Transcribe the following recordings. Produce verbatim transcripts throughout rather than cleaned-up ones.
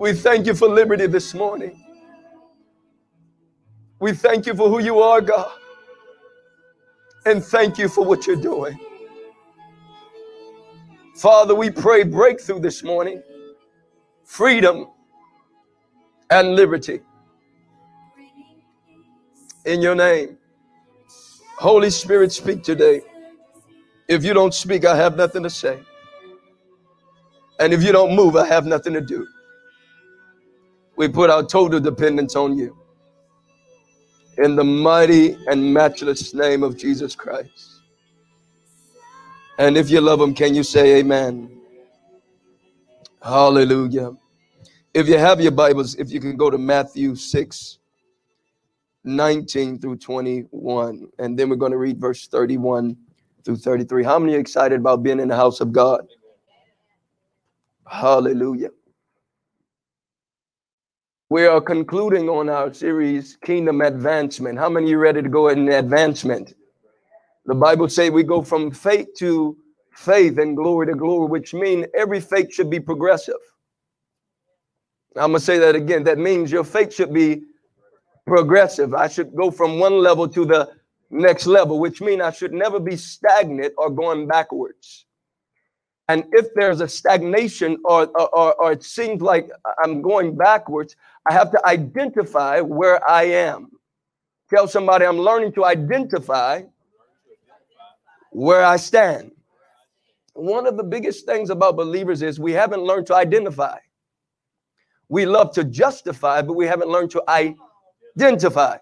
We thank you for liberty this morning. We thank you for who you are, God. And thank you for what you're doing. Father, we pray breakthrough this morning, freedom and liberty. In your name, Holy Spirit, speak today. If you don't speak, I have nothing to say. And if you don't move, I have nothing to do. We put our total dependence on you. In the mighty and matchless name of Jesus Christ. And if you love him, can you say amen? Hallelujah. If you have your Bibles, if you can go to Matthew six, nineteen through twenty-one. And then we're going to read verse thirty-one through thirty-three. How many are excited about being in the house of God? Hallelujah. We are concluding on our series, Kingdom Advancement. How many are you ready to go in advancement? The Bible says we go from faith to faith and glory to glory, which means every faith should be progressive. I'm going to say that again. That means your faith should be progressive. I should go from one level to the next level, which means I should never be stagnant or going backwards. And if there's a stagnation or, or, or it seems like I'm going backwards, I have to identify where I am. Tell somebody I'm learning to identify where I stand. One of the biggest things about believers is we haven't learned to identify. We love to justify, but we haven't learned to identify.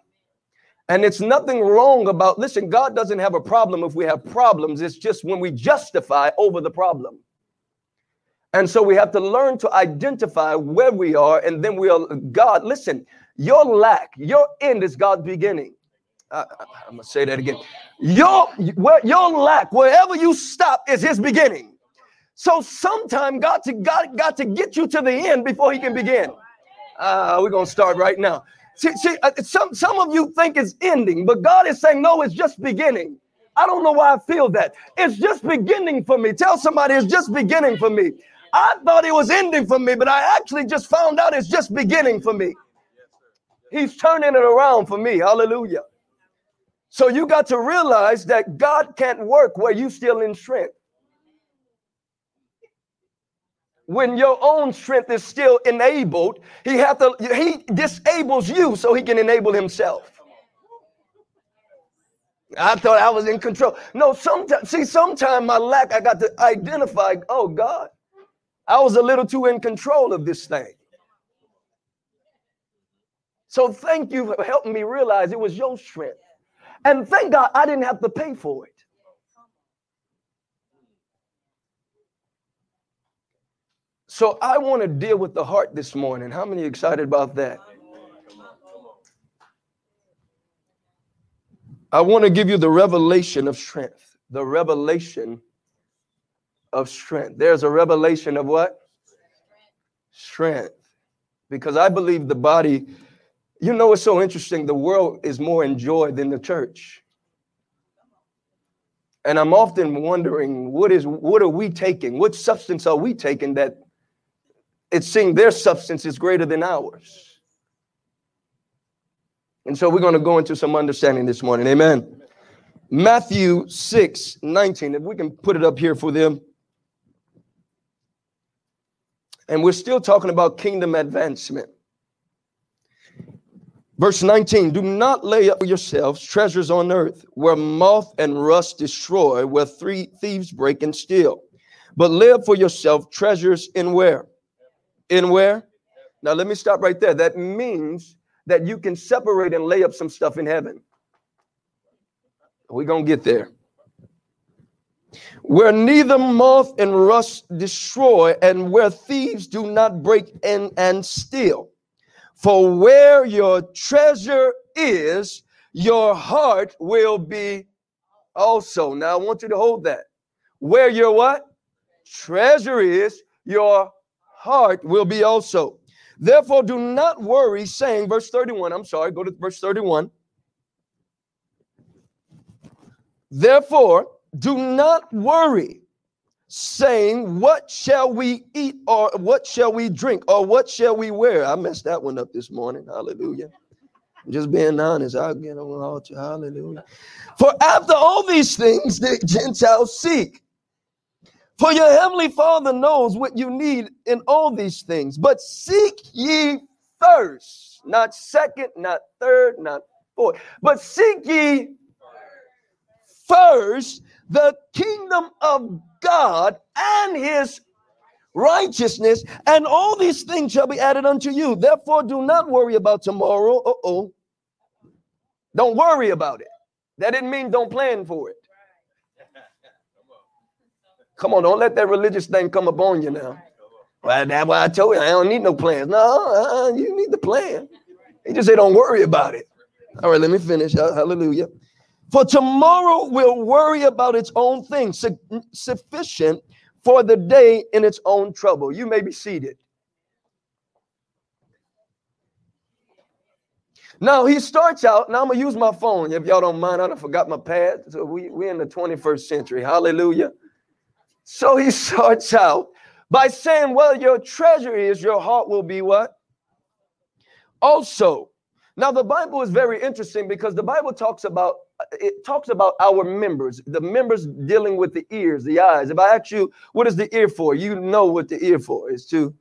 And it's nothing wrong about, listen, God doesn't have a problem if we have problems. It's just when we justify over the problem. And so we have to learn to identify where we are, and then we'll, God, listen, your lack, your end is God's beginning. I, I, I'm going to say that again. Your, where, your lack, wherever you stop, is his beginning. So sometime God, to, God got to get you to the end before he can begin. Uh, we're going to start right now. See, see uh, some, some of you think it's ending, but God is saying, no, it's just beginning. I don't know why I feel that. It's just beginning for me. Tell somebody it's just beginning for me. I thought it was ending for me, but I actually just found out it's just beginning for me. He's turning it around for me. Hallelujah. So you got to realize that God can't work where you still in strength. When your own strength is still enabled, he have to, he disables you so he can enable himself. I thought I was in control. No, sometimes, see, sometimes my lack, I got to identify, oh God, I was a little too in control of this thing. So thank you for helping me realize it was your strength. And thank God I didn't have to pay for it. So I want to deal with the heart this morning. How many are excited about that? I want to give you the revelation of strength. The revelation of strength. There's a revelation of what? Strength. Because I believe the body, you know, it's so interesting. The world is more in joy than the church. And I'm often wondering, what is, what are we taking? What substance are we taking that it seems their substance is greater than ours? And so we're going to go into some understanding this morning. Amen. Matthew six, nineteen. If we can put it up here for them. And we're still talking about kingdom advancement. Verse nineteen, do not lay up for yourselves treasures on earth where moth and rust destroy, where three thieves break and steal. But lay up for yourself treasures in where? In where? Now, let me stop right there. That means that you can separate and lay up some stuff in heaven. We're going to get there. Where neither moth and rust destroy and where thieves do not break in and steal. For where your treasure is, your heart will be also. Now, I want you to hold that. Where your what? Treasure is, your heart will be also. Therefore, do not worry, saying, verse thirty-one, I'm sorry, go to verse thirty-one. Therefore, do not worry, saying, what shall we eat, or what shall we drink, or what shall we wear? I messed that one up this morning. Hallelujah. I'm just being honest. I'll get on the altar. Hallelujah. For after all these things the Gentiles seek. For your heavenly Father knows what you need in all these things. But seek ye first, not second, not third, not fourth. But seek ye first the kingdom of God and his righteousness, and all these things shall be added unto you. Therefore, do not worry about tomorrow. Uh-oh. Don't worry about it. That didn't mean don't plan for it. Come on, don't let that religious thing come upon you now. Well, that's why I told you I don't need no plans. No, uh, you need the plan. He just said, don't worry about it. All right, let me finish. Hallelujah. For tomorrow will worry about its own thing, su- sufficient for the day in its own trouble. You may be seated. Now, he starts out, now I'm going to use my phone. If y'all don't mind, I done forgot my pad. So we, we're in the twenty-first century. Hallelujah. So he starts out by saying, well, your treasure is, your heart will be what? Also. Now, the Bible is very interesting because the Bible talks about, it talks about our members, the members dealing with the ears, the eyes. If I ask you, what is the ear for? You know what the ear for is, to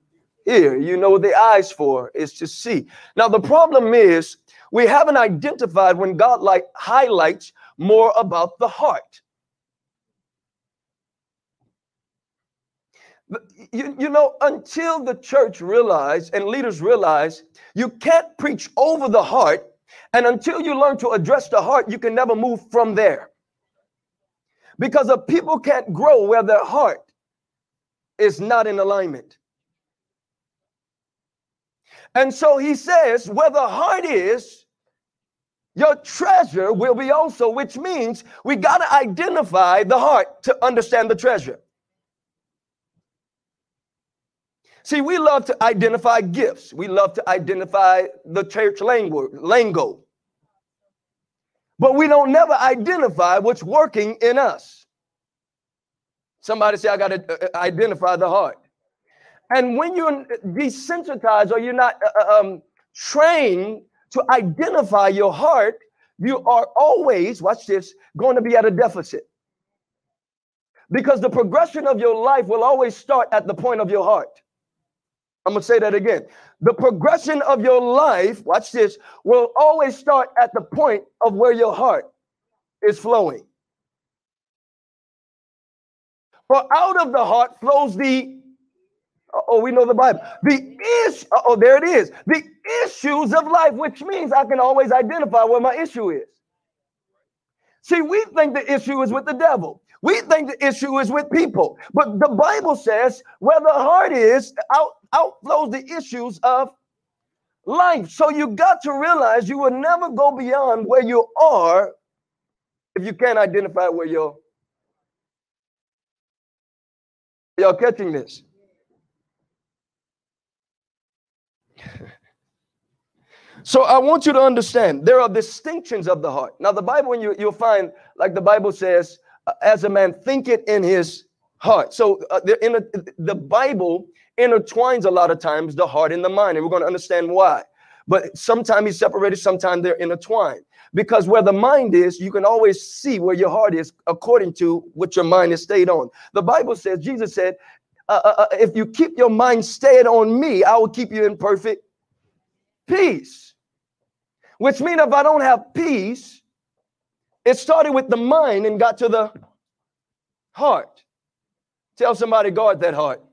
hear. You know what the eyes for is, to see. Now, the problem is we haven't identified when God like highlights more about the heart. You, you know, until the church realized and leaders realize you can't preach over the heart, and until you learn to address the heart, you can never move from there. Because the people can't grow where their heart is not in alignment. And so he says, where the heart is, your treasure will be also, which means we got to identify the heart to understand the treasure. See, we love to identify gifts. We love to identify the church lingo. But we don't never identify what's working in us. Somebody say, I got to uh, identify the heart. And when you're desensitized or you're not uh, um, trained to identify your heart, you are always, watch this, going to be at a deficit. Because the progression of your life will always start at the point of your heart. I'm going to say that again. The progression of your life, watch this, will always start at the point of where your heart is flowing. For out of the heart flows the, oh, we know the Bible, the issue, oh, there it is, the issues of life, which means I can always identify where my issue is. See, we think the issue is with the devil. We think the issue is with people. But the Bible says where the heart is, out outflows the issues of life. So you got to realize you will never go beyond where you are if you can't identify where you're. Y'all catching this? So I want you to understand there are distinctions of the heart. Now the Bible, when you, you'll find, like the Bible says, as a man thinketh in his heart. So uh, the, in a, the Bible intertwines a lot of times the heart and the mind, and we're going to understand why. But sometimes he's separated, sometimes they're intertwined. Because where the mind is, you can always see where your heart is according to what your mind is stayed on. The Bible says, Jesus said, uh, uh, uh, if you keep your mind stayed on me, I will keep you in perfect peace. Which means if I don't have peace, it started with the mind and got to the heart. Tell somebody, guard that heart.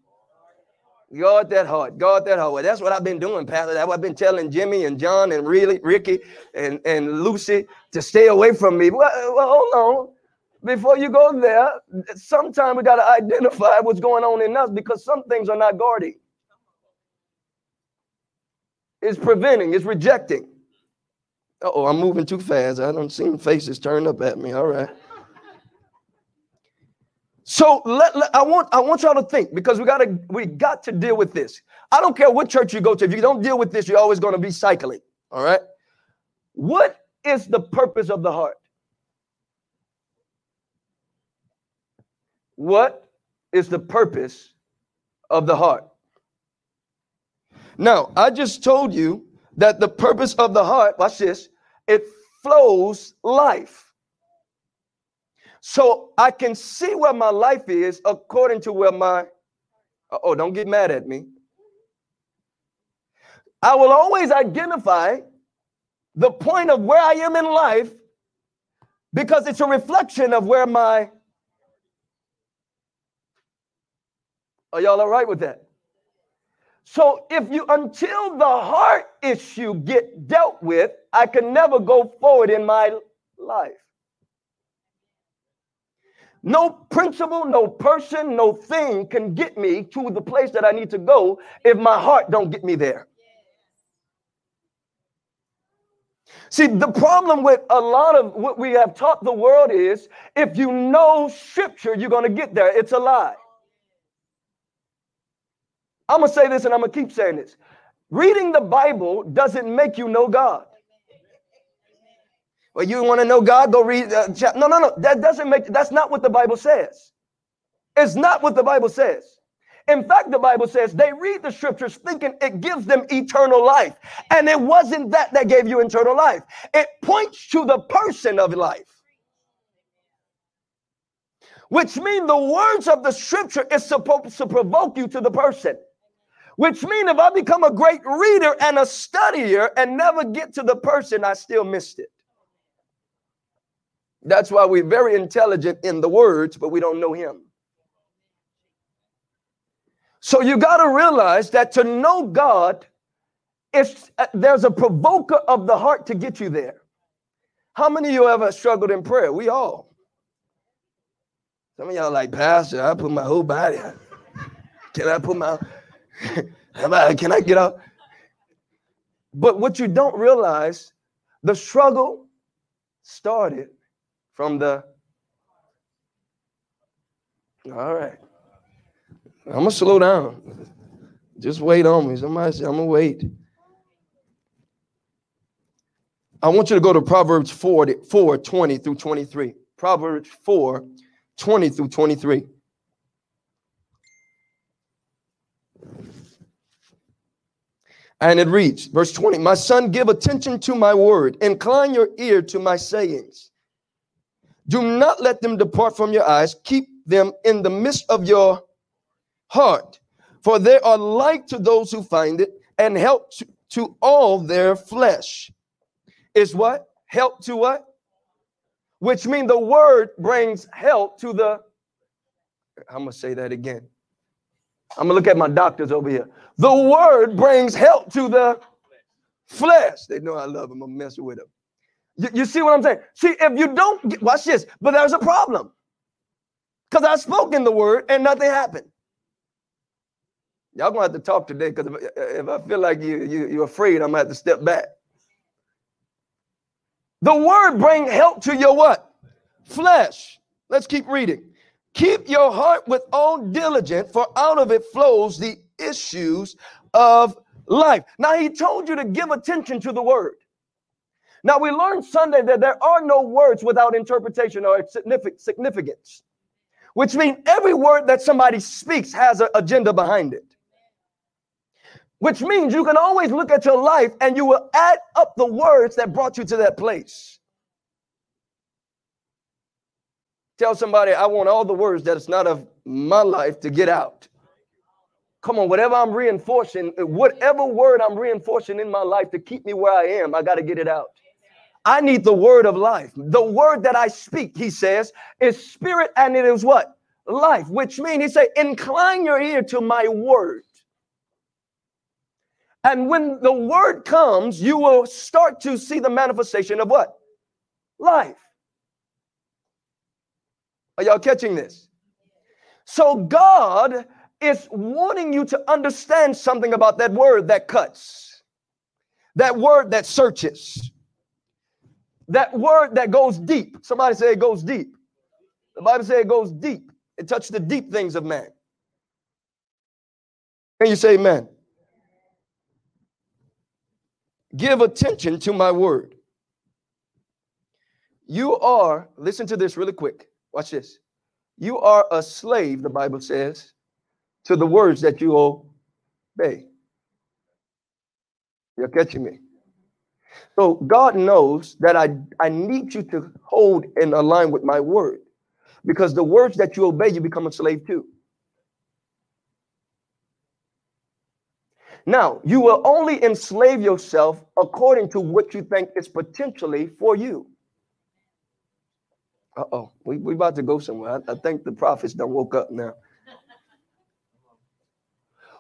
Guard that heart. Guard that heart. Well, that's what I've been doing, Pastor. That's what I've been telling Jimmy and John and really Ricky and, and Lucy to stay away from me. Well, well, hold on. Before you go there, sometime we got to identify what's going on in us because some things are not guarding. It's preventing. It's rejecting. Uh-oh, I'm moving too fast. I don't see faces turn up at me. All right. So let, let, I want I want y'all to think because we gotta we got to deal with this. I don't care what church you go to. If you don't deal with this, you're always going to be cycling. All right. What is the purpose of the heart? What is the purpose of the heart. Now, I just told you that the purpose of the heart, watch this, it flows life. So I can see where my life is according to where my, oh, don't get mad at me. I will always identify the point of where I am in life because it's a reflection of where my, are y'all all right with that? So if you, until the heart issue get dealt with, I can never go forward in my life. No principle, no person, no thing can get me to the place that I need to go if my heart don't get me there. See, the problem with a lot of what we have taught the world is if you know scripture, you're going to get there. It's a lie. I'm going to say this and I'm going to keep saying this. Reading the Bible doesn't make you know God. Well, you want to know God? Go read. Uh, no, no, no. That doesn't make, that's not what the Bible says. It's not what the Bible says. In fact, the Bible says they read the scriptures thinking it gives them eternal life. And it wasn't that that gave you eternal life. It points to the person of life. Which means the words of the scripture is supposed to provoke you to the person. Which means if I become a great reader and a studier and never get to the person, I still missed it. That's why we're very intelligent in the words, but we don't know him. So you got to realize that to know God, if uh, there's a provoker of the heart to get you there. How many of you ever struggled in prayer? We all. Some of y'all like, Pastor, I put my whole body out. Can I put my, can I get out? But what you don't realize, the struggle started from the, all right, I'm going to slow down. Just wait on me. Somebody said, I'm going to wait. I want you to go to Proverbs four, twenty through twenty-three. Proverbs four, twenty through twenty-three. And it reads, verse twenty, my son, give attention to my word. Incline your ear to my sayings. Do not let them depart from your eyes. Keep them in the midst of your heart. For they are light to those who find it and help to, to all their flesh. Is what? Help to what? Which means the word brings help to the. I'm going to say that again. I'm going to look at my doctors over here. The word brings help to the flesh. They know I love them. I'm messing with them. You, you see what I'm saying? See, if you don't get, watch this, but there's a problem. Because I spoke in the word and nothing happened. Y'all going to have to talk today because if, if I feel like you, you, you're afraid, I'm going to have to step back. The word bring help to your what? Flesh. Let's keep reading. Keep your heart with all diligence, for out of it flows the issues of life. Now, he told you to give attention to the word. Now, we learned Sunday that there are no words without interpretation or significance, which means every word that somebody speaks has an agenda behind it, which means you can always look at your life and you will add up the words that brought you to that place. Tell somebody, I want all the words that it's not of my life to get out. Come on, whatever I'm reinforcing, whatever word I'm reinforcing in my life to keep me where I am, I got to get it out. I need the word of life. The word that I speak, he says, is spirit and it is what? Life, which means he said, incline your ear to my word. And when the word comes, you will start to see the manifestation of what? Life. Are y'all catching this? So God is wanting you to understand something about that word that cuts, that word that searches, that word that goes deep. Somebody say it goes deep. The Bible says it goes deep. It touches the deep things of man. Can you say amen? Give attention to my word. You are, listen to this really quick. Watch this. You are a slave, the Bible says, to the words that you obey. You're catching me? So God knows that I, I need you to hold and align with my word, because the words that you obey, you become a slave to. Now, you will only enslave yourself according to what you think is potentially for you. Uh-oh, we, we about to go somewhere. I, I think the prophets done woke up now.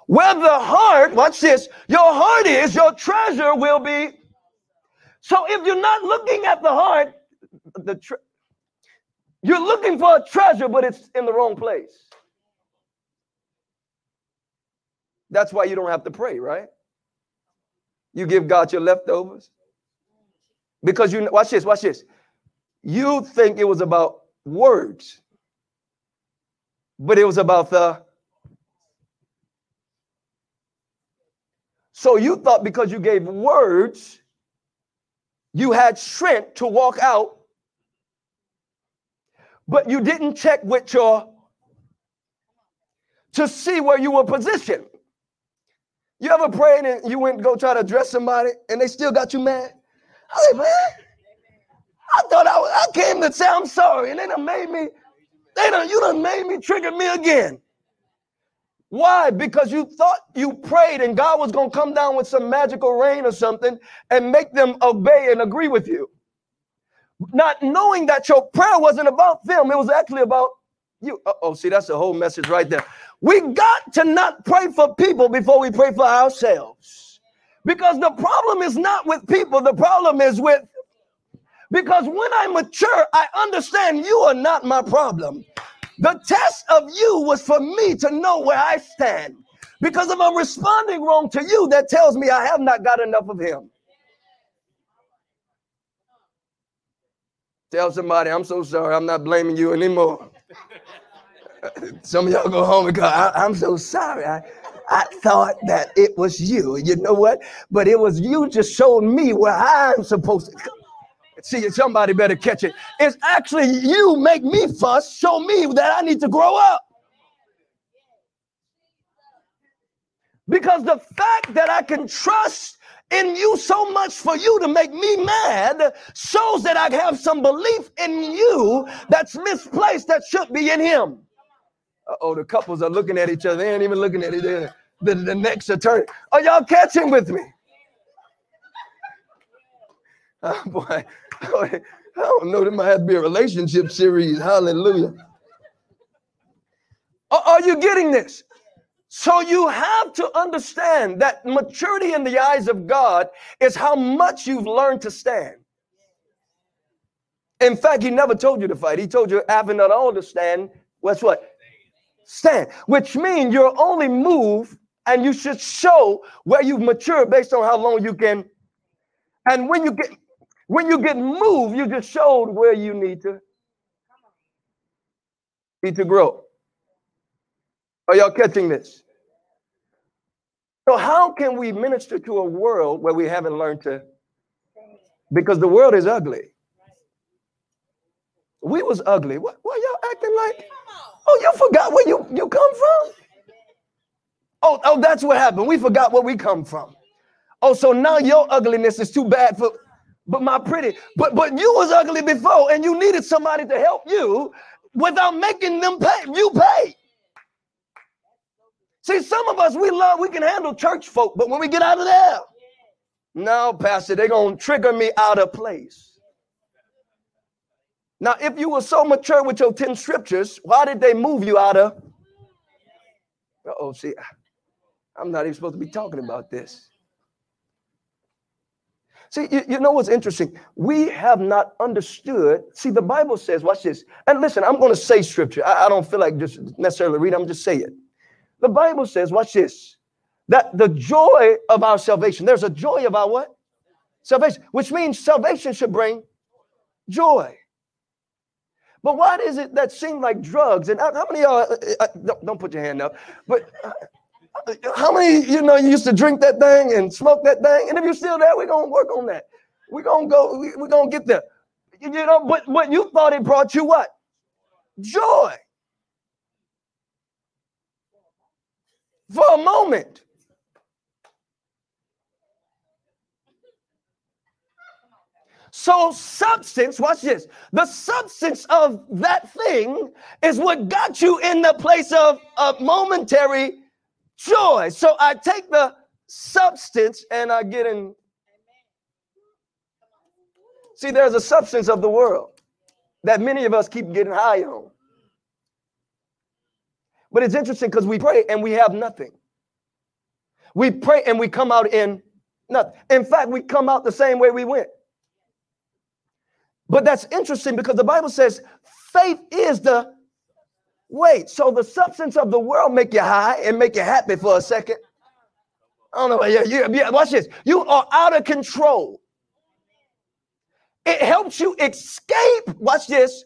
Where the heart, watch this, your heart is, your treasure will be. So if you're not looking at the heart, the tre- you're looking for a treasure, but it's in the wrong place. That's why you don't have to pray, right? You give God your leftovers. Because you, watch this, watch this. You think it was about words, but it was about the. So you thought because you gave words, you had strength to walk out, but you didn't check with your, to see where you were positioned. You ever prayed and you went to go try to address somebody and they still got you mad? I was like, man, I thought I, was, I came to say I'm sorry, and they done made me, they done, you done made me trigger me again. Why? Because you thought you prayed and God was going to come down with some magical rain or something and make them obey and agree with you. Not knowing that your prayer wasn't about them, it was actually about you. Uh-oh, see, that's the whole message right there. We got to not pray for people before we pray for ourselves, because the problem is not with people. The problem is with, because when I mature, I understand you are not my problem. The test of you was for me to know where I stand, because if I'm responding wrong to you, that tells me I have not got enough of him. Tell somebody, I'm so sorry, I'm not blaming you anymore. Some of y'all go home and go, I, I'm so sorry. I, I thought that it was you. You know what? But it was you just showed me where I'm supposed to. See, somebody better catch it. It's actually you make me fuss, show me that I need to grow up. Because the fact that I can trust in you so much for you to make me mad shows that I have some belief in you that's misplaced that should be in him. Uh-oh, the couples are looking at each other. They ain't even looking at each other. The, the next attorney. Are y'all catching with me? Oh, boy. I don't know. There might have to be a relationship series. Hallelujah. Are you getting this? So you have to understand that maturity in the eyes of God is how much you've learned to stand. In fact, he never told you to fight. He told you, after not all to stand, what's what? Stand, which means you're only moved, and you should show where you've matured based on how long you can. And when you get when you get moved, you just showed where you need to need to grow. Are y'all catching this? So how can we minister to a world where we haven't learned to? Because the world is ugly. We was ugly. What? Why y'all acting like? Oh, you forgot where you, you come from? Oh, oh, that's what happened. We forgot where we come from. Oh, so now your ugliness is too bad for, but my pretty, but but you was ugly before and you needed somebody to help you without making them pay. You pay. See, some of us, we love, we can handle church folk, but when we get out of there, no, pastor, they're going to trigger me out of place. Now, if you were so mature with your ten scriptures, why did they move you out of? Uh-oh, see, I'm not even supposed to be talking about this. See, you, you know what's interesting? We have not understood. See, the Bible says, watch this. And listen, I'm going to say scripture. I, I don't feel like just necessarily read. I'm just saying it. The Bible says, watch this, that the joy of our salvation, there's a joy of our what? Salvation, which means salvation should bring joy. But why is it that seem like drugs? And how many of y'all, uh, don't, don't put your hand up, but uh, how many, you know, you used to drink that thing and smoke that thing? And if you're still there, we're going to work on that. We're going to go, we, we're going to get there. You know, but, but you thought it brought you what? Joy. for a moment. So substance, watch this. The substance of that thing is what got you in the place of a momentary joy. So I take the substance and I get in. See, there's a substance of the world that many of us keep getting high on. But it's interesting because we pray and we have nothing. We pray and we come out in nothing. In fact, we come out the same way we went. But that's interesting because the Bible says faith is the weight. So the substance of the world make you high and make you happy for a second. I don't know. Yeah, yeah, yeah. Watch this. You are out of control. It helps you escape, watch this,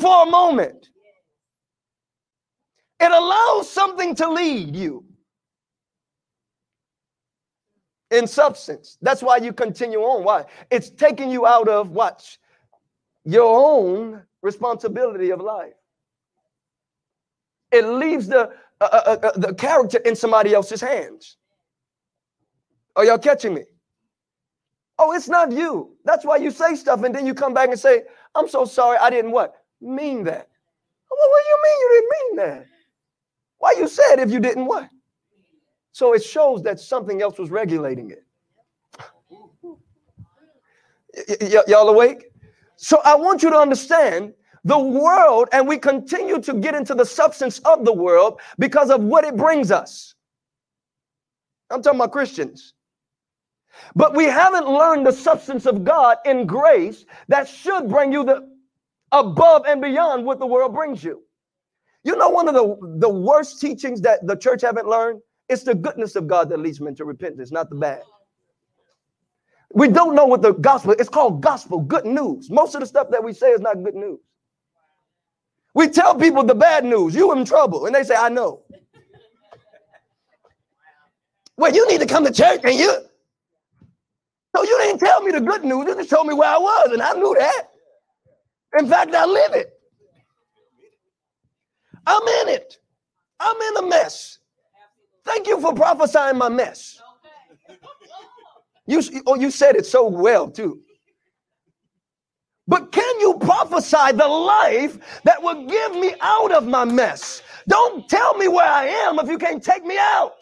for a moment. It allows something to lead you in substance. That's why you continue on. Why? It's taking you out of, watch, your own responsibility of life. It leaves the, uh, uh, uh, the character in somebody else's hands. Are y'all catching me? Oh, it's not you. That's why you say stuff and then you come back and say, I'm so sorry, I didn't what? Mean that. Well, what do you mean you didn't mean that? Why you said if you didn't what? So it shows that something else was regulating it. Y- y- y'all awake? So I want you to understand the world, and we continue to get into the substance of the world because of what it brings us. I'm talking about Christians. But we haven't learned the substance of God in grace that should bring you the above and beyond what the world brings you. You know, one of the, the worst teachings that the church haven't learned, it's the goodness of God that leads men to repentance, not the bad. We don't know what the gospel is. It's called gospel, good news. Most of the stuff that we say is not good news. We tell people the bad news, you in trouble, and they say, I know. Well, you need to come to church and you... So you didn't tell me the good news. You just told me where I was, and I knew that. In fact, I live it. I'm in it. I'm in a mess. Thank you for prophesying my mess. You, oh, you said it so well, too. But can you prophesy the life that will give me out of my mess? Don't tell me where I am if you can't take me out.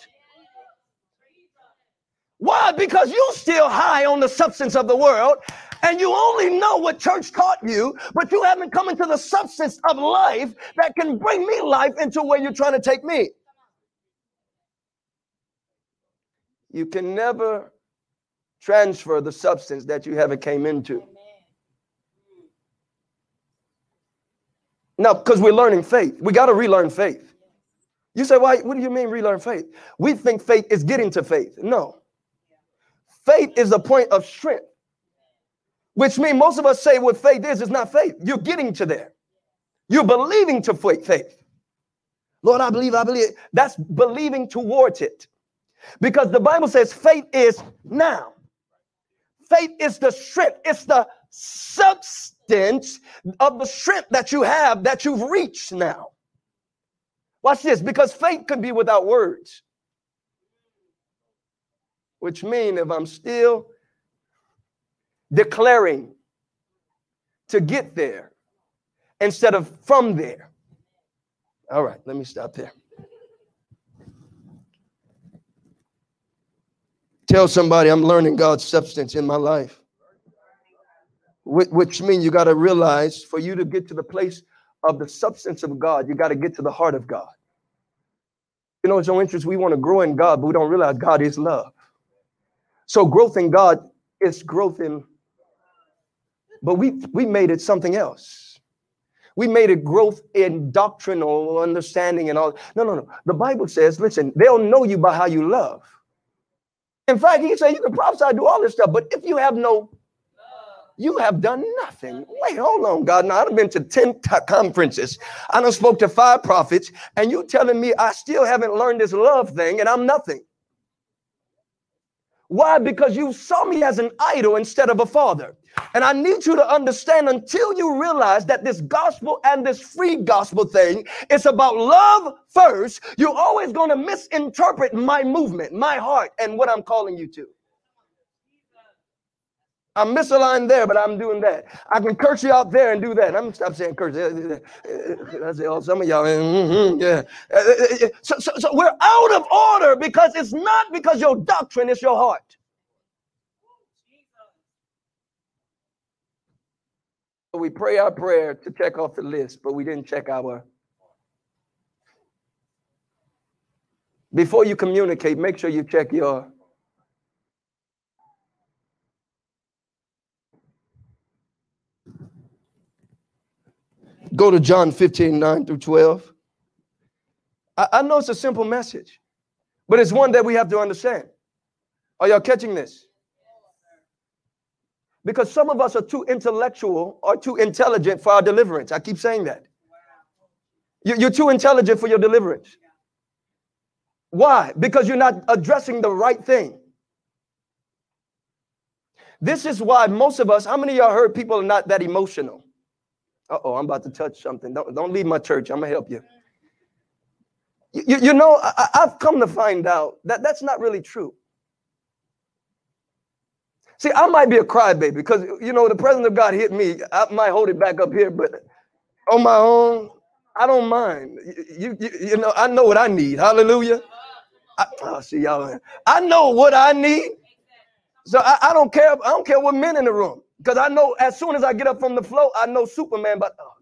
Why? Because you're still high on the substance of the world and you only know what church taught you, but you haven't come into the substance of life that can bring me life into where you're trying to take me. You can never transfer the substance that you haven't came into. Now, because we're learning faith, we got to relearn faith. You say, why? What do you mean relearn faith? We think faith is getting to faith. No. Faith is a point of strength, which means most of us say what faith is, is not faith. You're getting to there. You're believing to faith. Lord, I believe, I believe. That's believing towards it. Because the Bible says faith is now. Faith is the strength. It's the substance of the strength that you have, that you've reached now. Watch this, because faith could be without words. Which means if I'm still declaring to get there instead of from there. All right, let me stop there. Tell somebody I'm learning God's substance in my life. Which means you got to realize for you to get to the place of the substance of God, you got to get to the heart of God. You know, it's no interest. We want to grow in God, but we don't realize God is love. So growth in God is growth in, but we, we made it something else. We made it growth in doctrinal understanding and all. No, no, no. The Bible says, listen, they'll know you by how you love. In fact, he said, you can prophesy, do all this stuff, but if you have no, you have done nothing. Wait, hold on, God. Now, I've been to ten t- conferences. I done spoke to five prophets, and you telling me I still haven't learned this love thing, and I'm nothing. Why? Because you saw me as an idol instead of a father. And I need you to understand, until you realize that this gospel and this free gospel thing is about love first, you're always going to misinterpret my movement, my heart, and what I'm calling you to. I'm misaligned there, but I'm doing that. I can curse you out there and do that. I'm gonna stop saying curse. I say, oh, some of y'all, mm-hmm, yeah. So, so, so we're out of order because it's not because your doctrine, it's your heart. We pray our prayer to check off the list, but we didn't check our. Before you communicate, make sure you check your. Go to John fifteen, nine through twelve. I, I know it's a simple message, but it's one that we have to understand. Are y'all catching this? Because some of us are too intellectual or too intelligent for our deliverance. I keep saying that. You, you're too intelligent for your deliverance. Why? Because you're not addressing the right thing. This is why most of us, how many of y'all heard people are not that emotional? Uh-oh, I'm about to touch something. Don't, don't leave my church. I'm going to help you. You, you know, I, I've come to find out that that's not really true. See, I might be a crybaby because, you know, the presence of God hit me. I might hold it back up here, but on my own, I don't mind. You, you, you know, I know what I need. Hallelujah. I, oh, see, y'all, I know what I need. So I, I don't care. I don't care what men in the room. Because I know as soon as I get up from the floor, I know Superman, but oh,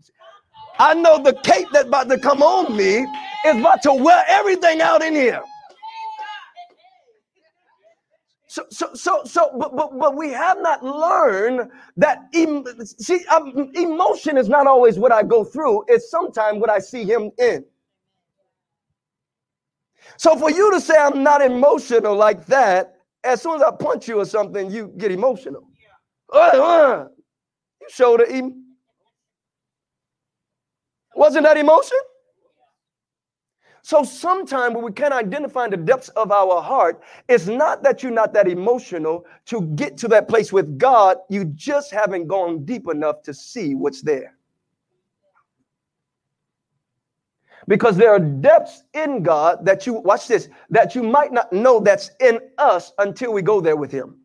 I know the cape that's about to come on me is about to wear everything out in here. So, so, so, so, but, but, but we have not learned that, em see, um, emotion is not always what I go through. It's sometimes what I see him in. So for you to say I'm not emotional like that, as soon as I punch you or something, you get emotional. Uh, uh, you showed it. Em Wasn't that emotion? So sometimes when we can't identify the depths of our heart, it's not that you're not that emotional to get to that place with God. You just haven't gone deep enough to see what's there. Because there are depths in God that you, watch this, that you might not know that's in us until we go there with him.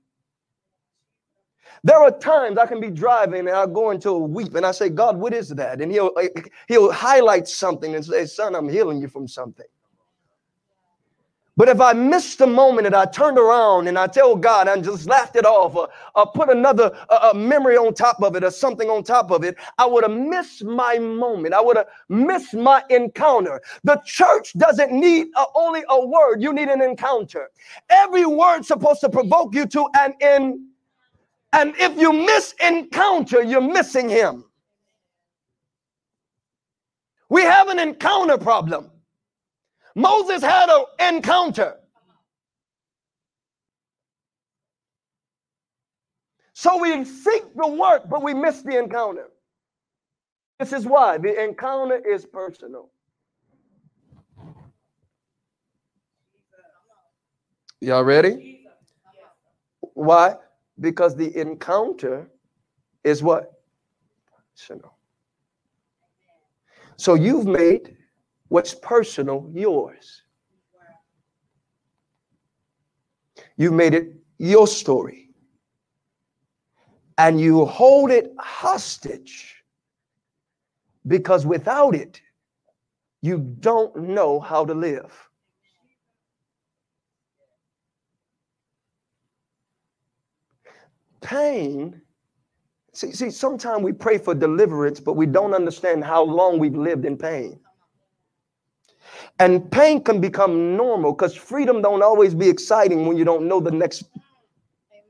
There are times I can be driving and I'll go into a weep and I say, God, what is that? And he'll, he'll highlight something and say, son, I'm healing you from something. But if I missed the moment and I turned around and I tell God and just laughed it off or, or put another uh, a memory on top of it or something on top of it, I would have missed my moment. I would have missed my encounter. The church doesn't need a, only a word. You need an encounter. Every word's supposed to provoke you to an encounter. And if you miss encounter, you're missing him. We have an encounter problem. Moses had an encounter. So we seek the work, but we miss the encounter. This is why the encounter is personal. Y'all ready? Why? Because the encounter is what? Personal. So you've made what's personal yours. You've made it your story. And you hold it hostage because without it, you don't know how to live. Pain. See, see, sometimes we pray for deliverance, but we don't understand how long we've lived in pain. And pain can become normal because freedom don't always be exciting when you don't know the next. Amen.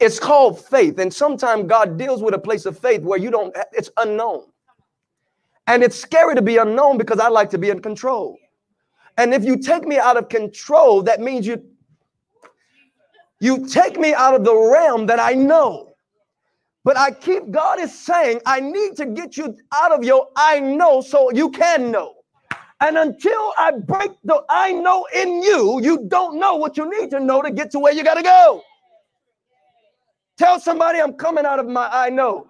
It's called faith. And sometimes God deals with a place of faith where you don't, it's unknown. And it's scary to be unknown because I like to be in control. And if you take me out of control, that means you You take me out of the realm that I know. But I keep, God is saying, I need to get you out of your I know so you can know. And until I break the I know in you, you don't know what you need to know to get to where you got to go. Tell somebody, I'm coming out of my I know.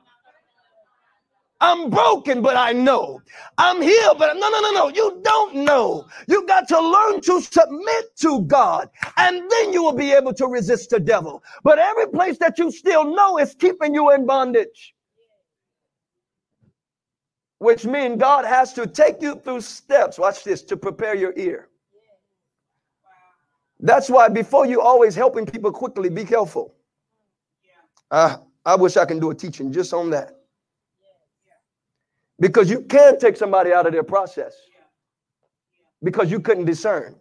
I'm broken, but I know. I'm healed, but I, no, no, no, no. You don't know. You got to learn to submit to God, and then you will be able to resist the devil. But every place that you still know is keeping you in bondage. Which means God has to take you through steps, watch this, to prepare your ear. That's why before you always helping people quickly, be careful. Uh, I wish I can do a teaching just on that. Because you can take somebody out of their process. Because you couldn't discern.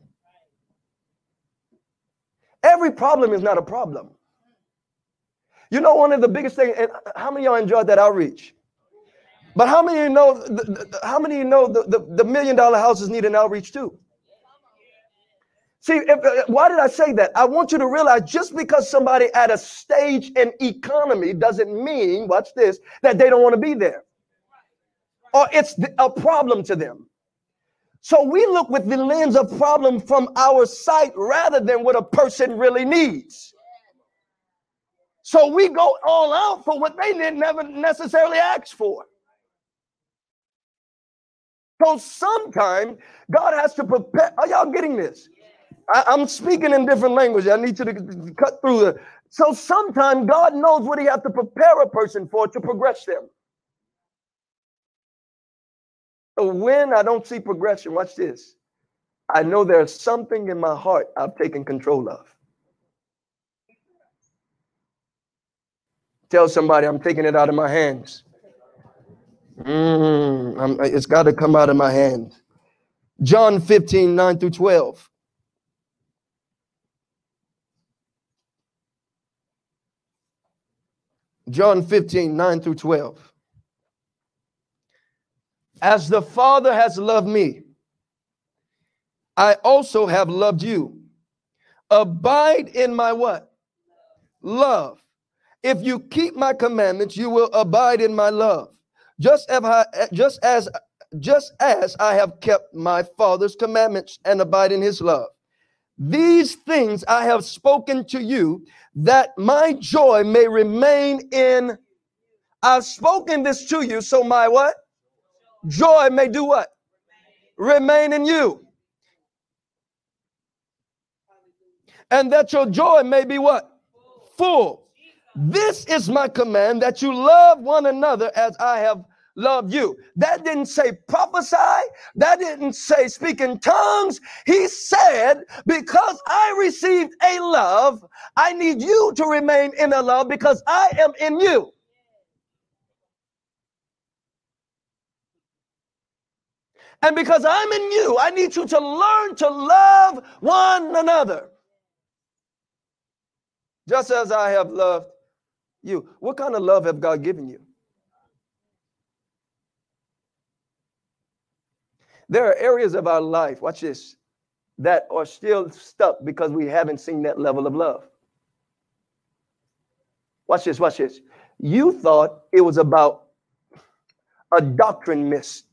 Every problem is not a problem. You know, one of the biggest things, and how many of y'all enjoyed that outreach? But how many of you know, the, the, how many of you know the, the, the million dollar houses need an outreach too? See, if, why did I say that? I want you to realize just because somebody at a stage in economy doesn't mean, watch this, that they don't want to be there. Or it's a problem to them. So we look with the lens of problem from our sight rather than what a person really needs. So we go all out for what they didn't never necessarily ask for. So sometimes God has to prepare. Are y'all getting this? I, I'm speaking in different language. I need you to cut through the. So sometimes God knows what he has to prepare a person for to progress them. So when I don't see progression, watch this. I know there's something in my heart I've taken control of. Tell somebody I'm taking it out of my hands. Mm, I'm, it's got to come out of my hand. John fifteen, nine through twelve. John fifteen, nine through twelve. As the Father has loved me, I also have loved you. Abide in my what? Love. If you keep my commandments, you will abide in my love. Just as, I, just, as, just as I have kept my Father's commandments and abide in his love. These things I have spoken to you, that my joy may remain in. I've spoken this to you, so my what? Joy may do what? Remain in you. And that your joy may be what? Full. This is my command, that you love one another as I have loved you. That didn't say prophesy. That didn't say speak in tongues. He said, because I received a love, I need you to remain in a love because I am in you. And because I'm in you, I need you to learn to love one another. Just as I have loved you. What kind of love have God given you? There are areas of our life, watch this, that are still stuck because we haven't seen that level of love. Watch this, watch this. You thought it was about a doctrine missed,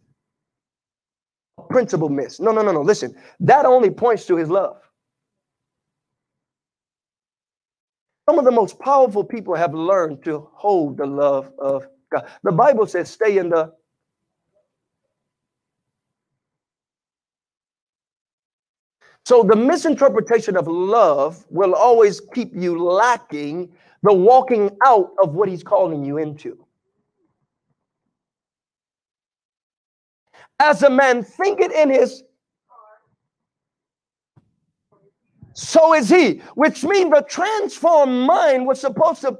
a principle missed. No, no, no, no. Listen, that only points to his love. Some of the most powerful people have learned to hold the love of God. The Bible says, stay in the. So the misinterpretation of love will always keep you lacking the walking out of what he's calling you into. As a man thinketh in his, so is he, which means the transformed mind was supposed to.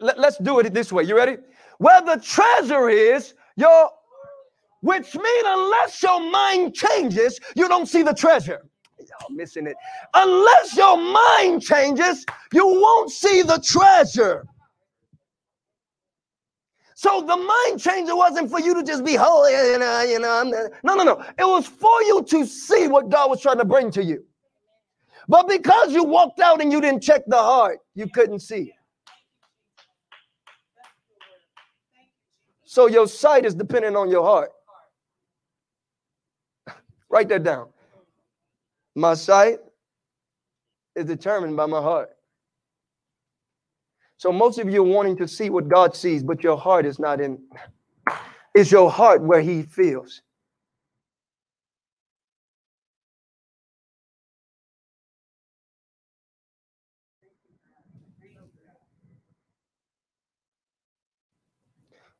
Let, let's do it this way. You ready? Where the treasure is, your, which means unless your mind changes, you don't see the treasure. Y'all missing it. Unless your mind changes, you won't see the treasure. So the mind changer wasn't for you to just be holy, you know, you know. I'm no, no, no. It was for you to see what God was trying to bring to you. But because you walked out and you didn't check the heart, you couldn't see. So your sight is dependent on your heart. Write that down. My sight is determined by my heart. So most of you are wanting to see what God sees, but your heart is not in. It's your heart where he feels.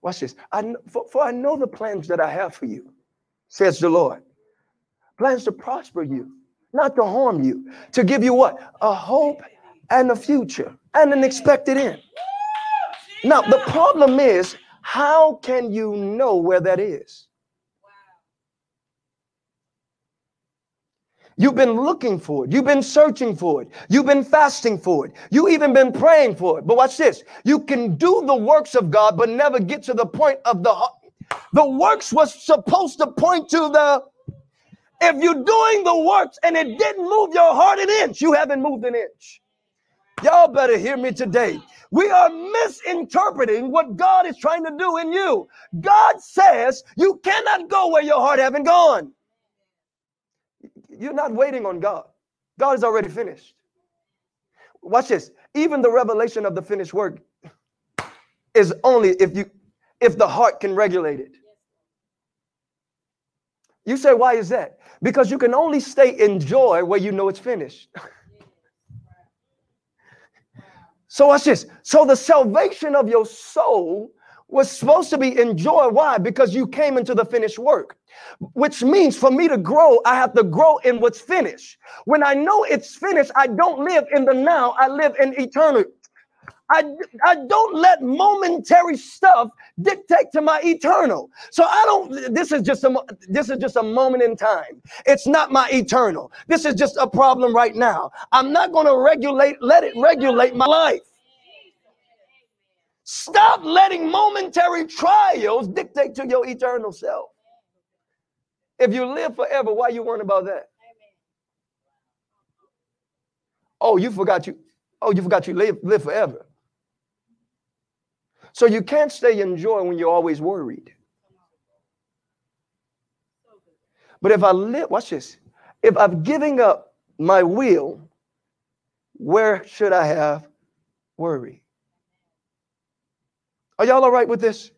Watch this. I, for, for I know the plans that I have for you, says the Lord. Plans to prosper you, not to harm you, to give you what? A hope and a future and an expected end. Now, the problem is, how can you know where that is? You've been looking for it. You've been searching for it. You've been fasting for it. You've even been praying for it. But watch this. You can do the works of God, but never get to the point of the heart. The works was supposed to point to the. If you're doing the works and it didn't move your heart an inch, you haven't moved an inch. Y'all better hear me today. We are misinterpreting what God is trying to do in you. God says you cannot go where your heart haven't gone. You're not waiting on God. God is already finished. Watch this. Even the revelation of the finished work is only if you, if the heart can regulate it. You say, why is that? Because you can only stay in joy where you know it's finished. So watch this. So the salvation of your soul was supposed to be in joy. Why? Because you came into the finished work, which means for me to grow, I have to grow in what's finished. When I know it's finished, I don't live in the now. I live in eternity. I, I don't let momentary stuff dictate to my eternal. So I don't, this is just a, this is just a moment in time. It's not my eternal. This is just a problem right now. I'm not going to regulate, let it regulate my life. Stop letting momentary trials dictate to your eternal self. If you live forever, why you worrying about that? Oh, you forgot you. Oh, you forgot you live, live forever. So you can't stay in joy when you're always worried. But if I live, watch this. If I'm giving up my will, where should I have worry? Are y'all all right with this?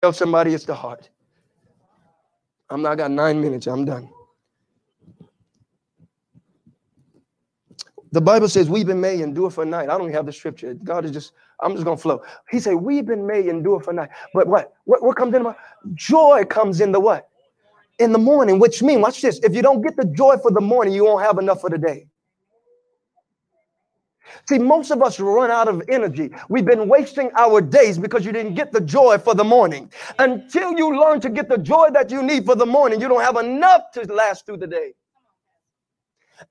Tell somebody it's the heart. I'm not, I got nine minutes. I'm done. The Bible says we've been made endure for a night. I don't even have the scripture. God is just, I'm just going to flow. He said we've been made endure for a night. But what? What, what comes in the morning? Joy comes in the what? In the morning, which means, watch this. If you don't get the joy for the morning, you won't have enough for the day. See, most of us run out of energy. We've been wasting our days because you didn't get the joy for the morning. Until you learn to get the joy that you need for the morning, you don't have enough to last through the day.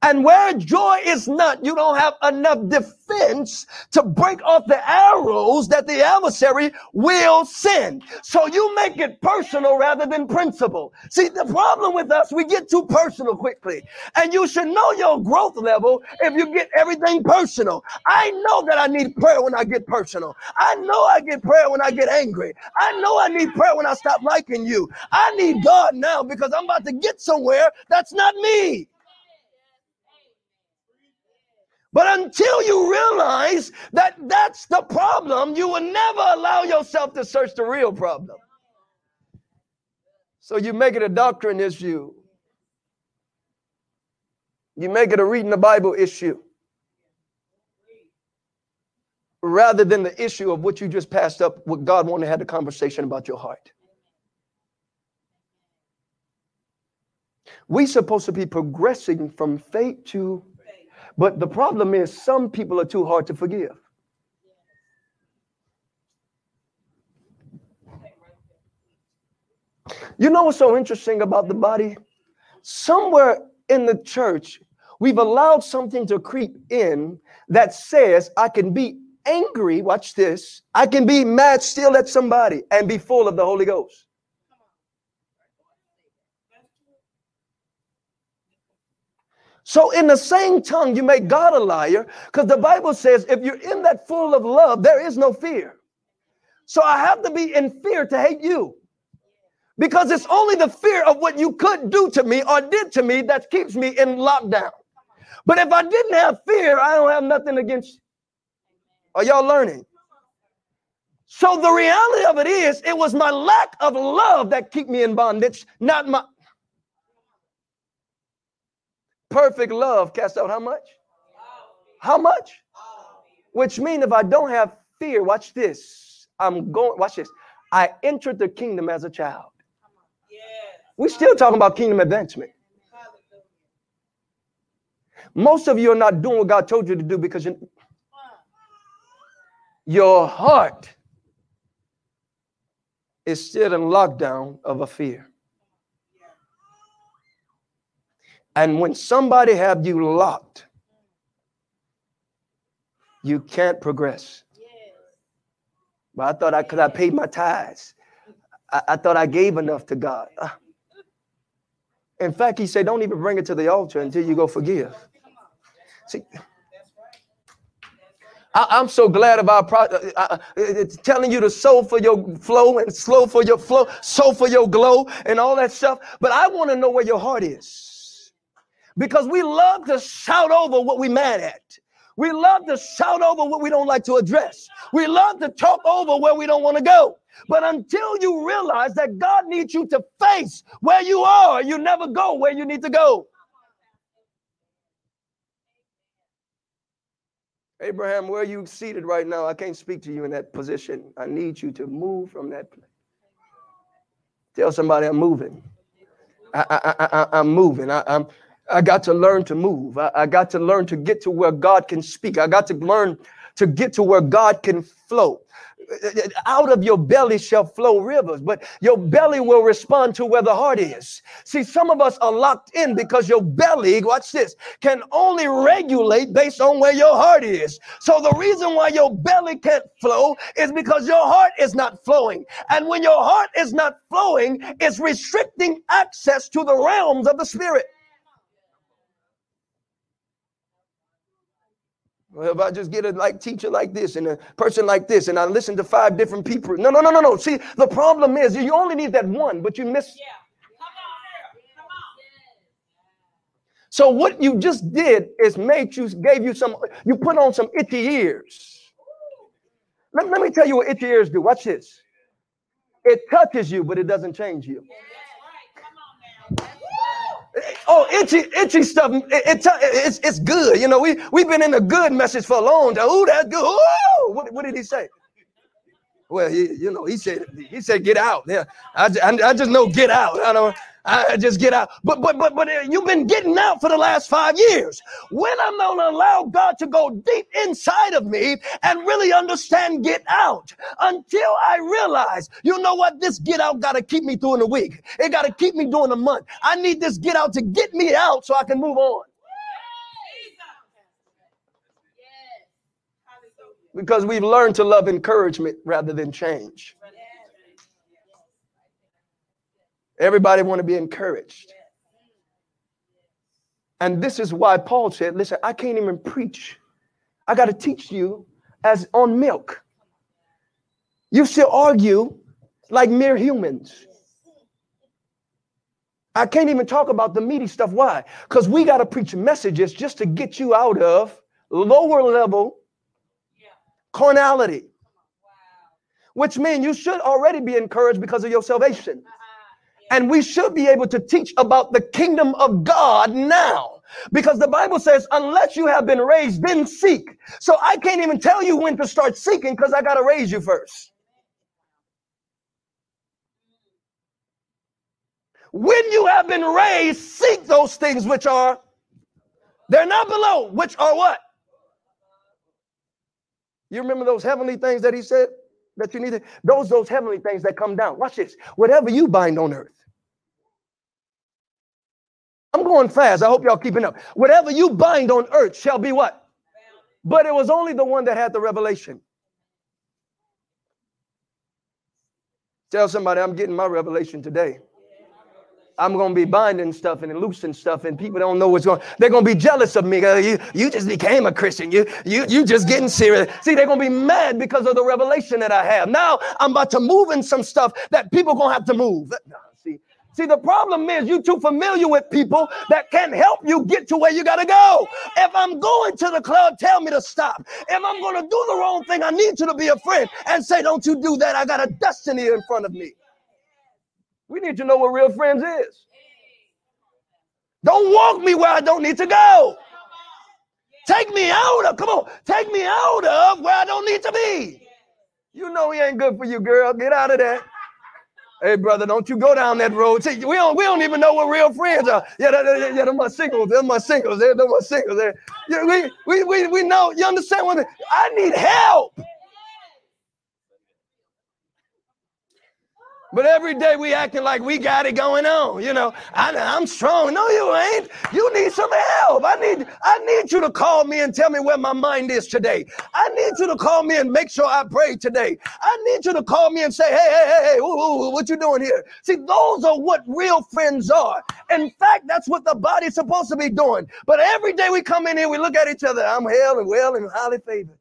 And where joy is not, you don't have enough defense to break off the arrows that the adversary will send. So you make it personal rather than principle. See, the problem with us, we get too personal quickly. And you should know your growth level if you get everything personal. I know that I need prayer when I get personal. I know I get prayer when I get angry. I know I need prayer when I stop liking you. I need God now because I'm about to get somewhere that's not me. But until you realize that that's the problem, you will never allow yourself to search the real problem. So you make it a doctrine issue. You make it a reading the Bible issue. Rather than the issue of what you just passed up, what God wanted to have the conversation about your heart. We're supposed to be progressing from faith to faith. But the problem is some people are too hard to forgive. You know what's so interesting about the body? Somewhere in the church, we've allowed something to creep in that says, I can be angry, watch this, I can be mad still at somebody and be full of the Holy Ghost. So in the same tongue, you make God a liar because the Bible says if you're in that full of love, there is no fear. So I have to be in fear to hate you, because it's only the fear of what you could do to me or did to me that keeps me in lockdown. But if I didn't have fear, I don't have nothing against you. Are y'all learning? So the reality of it is, it was my lack of love that kept me in bondage, not my perfect love cast out. How much? How much? Which means if I don't have fear, watch this. I'm going, watch this. I entered the kingdom as a child. We're still talking about kingdom advancement. Most of you are not doing what God told you to do because you, your heart is still in lockdown of a fear. And when somebody have you locked, you can't progress. But I thought I could, I paid my tithes. I, I thought I gave enough to God. Uh, in fact, he said, don't even bring it to the altar until you go forgive. See, I, I'm so glad about pro, uh, uh, telling you to sow for your flow and slow for your flow, sow for your glow and all that stuff. But I want to know where your heart is, because we love to shout over what we're mad at. We love to shout over what we don't like to address. We love to talk over where we don't want to go. But until you realize that God needs you to face where you are, you never go where you need to go. Abraham, where are you seated right now? I can't speak to you in that position. I need you to move from that place. Tell somebody I'm moving. I, I, I, I, I'm moving. I, I'm I got to learn to move. I, I got to learn to get to where God can speak. I got to learn to get to where God can flow. Out of your belly shall flow rivers, but your belly will respond to where the heart is. See, some of us are locked in because your belly, watch this, can only regulate based on where your heart is. So the reason why your belly can't flow is because your heart is not flowing. And when your heart is not flowing, it's restricting access to the realms of the spirit. Well, if I just get a like teacher like this and a person like this and I listen to five different people. No, no, no, no, no. See, the problem is you only need that one, but you miss. Yeah. Come on. Come on. So what you just did is made you, gave you some, you put on some itchy ears. Let, let me tell you what itchy ears do. Watch this. It touches you, but it doesn't change you. Yeah. Oh, itchy, itchy stuff. It, it, it's, it's good. You know, we, we've been in a good message for a long time. Ooh, that's good. Ooh. What, what did he say? Well, he, you know, he said, he said, get out. Yeah, I, I, I just know get out. I don't, I just get out. But, but, but, but you've been getting out for the last five years. When I'm going to allow God to go deep inside of me and really understand get out, until I realize, you know what, this get out got to keep me through in the week. It got to keep me during the month. I need this get out to get me out so I can move on. Because we've learned to love encouragement rather than change. Everybody want to be encouraged. And this is why Paul said, listen, I can't even preach. I got to teach you as on milk. You still argue like mere humans. I can't even talk about the meaty stuff. Why? Because we got to preach messages just to get you out of lower level carnality, which means you should already be encouraged because of your salvation. And we should be able to teach about the kingdom of God now, because the Bible says, unless you have been raised, then seek. So I can't even tell you when to start seeking, because I got to raise you first. When you have been raised, seek those things which are, they're not below, which are what? You remember those heavenly things that he said that you needed? Those, those heavenly things that come down. Watch this. Whatever you bind on earth. I'm going fast. I hope y'all keeping up. Whatever you bind on earth shall be what? But it was only the one that had the revelation. Tell somebody I'm getting my revelation today. I'm going to be binding stuff and loosing stuff, and people don't know what's going on. They're going to be jealous of me. You, you just became a Christian. You, you, you just getting serious. See, they're going to be mad because of the revelation that I have. Now I'm about to move in some stuff that people going to have to move. See, see, the problem is you're too familiar with people that can't help you get to where you got to go. If I'm going to the club, tell me to stop. If I'm going to do the wrong thing, I need you to be a friend and say, don't you do that. I got a destiny in front of me. We need to know what real friends is. Don't walk me where I don't need to go. Take me out of, come on, take me out of where I don't need to be. You know he ain't good for you, girl. Get out of that. Hey, brother, don't you go down that road. See, we don't, we don't even know what real friends are. Yeah, they're, they're my singles. They're my singles. They're, they're my singles. They're, yeah, we, we, we, we know. You understand what I mean? I need help. But every day we acting like we got it going on. You know, I, I'm strong. No, you ain't. You need some help. I need I need you to call me and tell me where my mind is today. I need you to call me and make sure I pray today. I need you to call me and say, hey, hey, hey, hey, ooh, ooh, what you doing here? See, those are what real friends are. In fact, that's what the body's supposed to be doing. But every day we come in here, we look at each other. I'm hell and well and highly favored.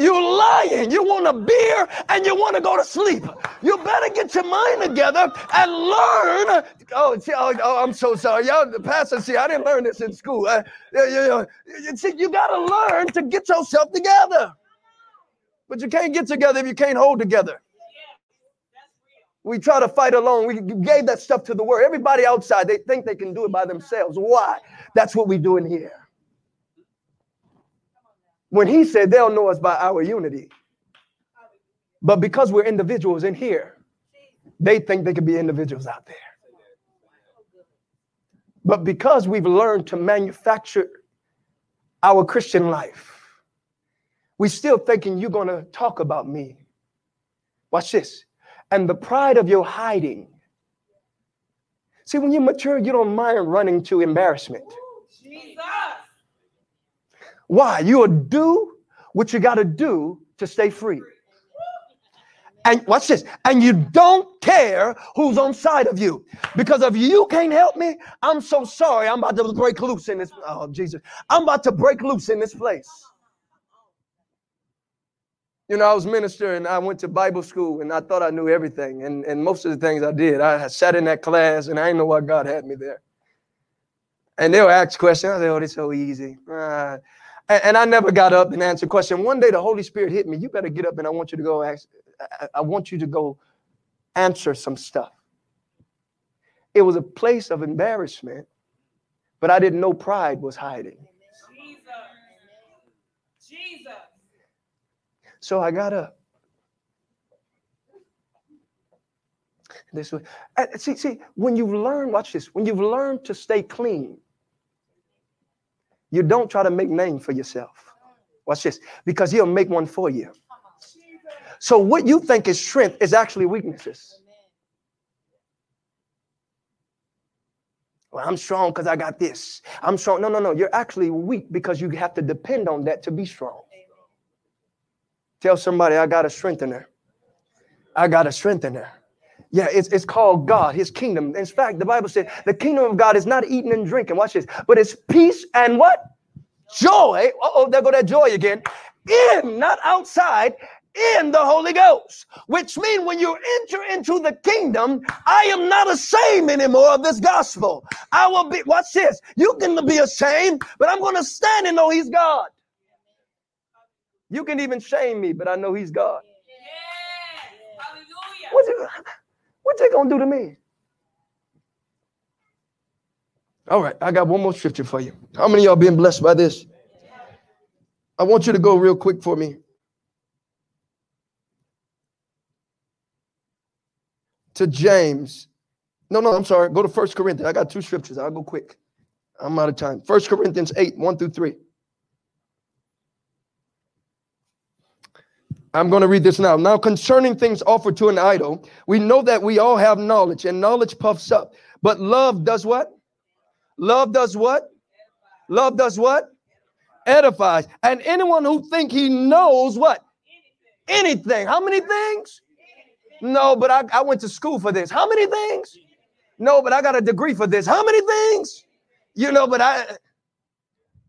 You're lying. You want a beer and you want to go to sleep. You better get your mind together and learn. Oh, see, oh, oh I'm so sorry. Y'all, the pastor, see, I didn't learn this in school. I, you, you, see, you got to learn to get yourself together. But you can't get together if you can't hold together. We try to fight alone. We gave that stuff to the world. Everybody outside, they think they can do it by themselves. Why? That's what we do in here. When he said they'll know us by our unity. But because we're individuals in here, they think they could be individuals out there. But because we've learned to manufacture our Christian life, we're still thinking you're going to talk about me. Watch this. And the pride of your hiding. See, when you're mature, you don't mind running to embarrassment. Ooh, Jesus. Why? You'll do what you got to do to stay free. And watch this. And you don't care who's on side of you. Because if you can't help me, I'm so sorry. I'm about to break loose in this. Oh, Jesus. I'm about to break loose in this place. You know, I was ministering. I went to Bible school and I thought I knew everything. And, and most of the things I did, I sat in that class and I didn't know why God had me there. And they'll ask questions. I say, oh, this is so easy. Uh, And I never got up and answered a question. One day the Holy Spirit hit me. You better get up and I want you to go ask. I want you to go answer some stuff. It was a place of embarrassment, but I didn't know pride was hiding. Jesus. Jesus. So I got up. This was, see, see, when you learn, watch this, when you've learned to stay clean, you don't try to make name for yourself. Watch this. Because he'll make one for you. So what you think is strength is actually weaknesses. Well, I'm strong because I got this. I'm strong. No, no, no. You're actually weak because you have to depend on that to be strong. Tell somebody, I got a strengthener. I got a strengthener. Yeah, it's, it's called God, his kingdom. In fact, the Bible says the kingdom of God is not eating and drinking. Watch this. But it's peace and what? Joy. Uh-oh, there go that joy again. In, not outside, in the Holy Ghost. Which means when you enter into the kingdom, I am not ashamed anymore of this gospel. I will be, watch this. You can be ashamed, but I'm going to stand and know he's God. You can even shame me, but I know he's God. Yeah. Hallelujah. What's it? What's they going to do to me? All right, I got one more scripture for you. How many of y'all being blessed by this? I want you to go real quick for me to James. No, no, I'm sorry. Go to First Corinthians. I got two scriptures. I'll go quick. I'm out of time. First Corinthians eight, one through three. I'm going to read this now. Now, concerning things offered to an idol, we know that we all have knowledge, and knowledge puffs up. But love does what? Love does what? Love does what? Edifies. And anyone who thinks he knows what? Anything. How many things? No, but I, I went to school for this. How many things? No, but I got a degree for this. How many things? You know, but I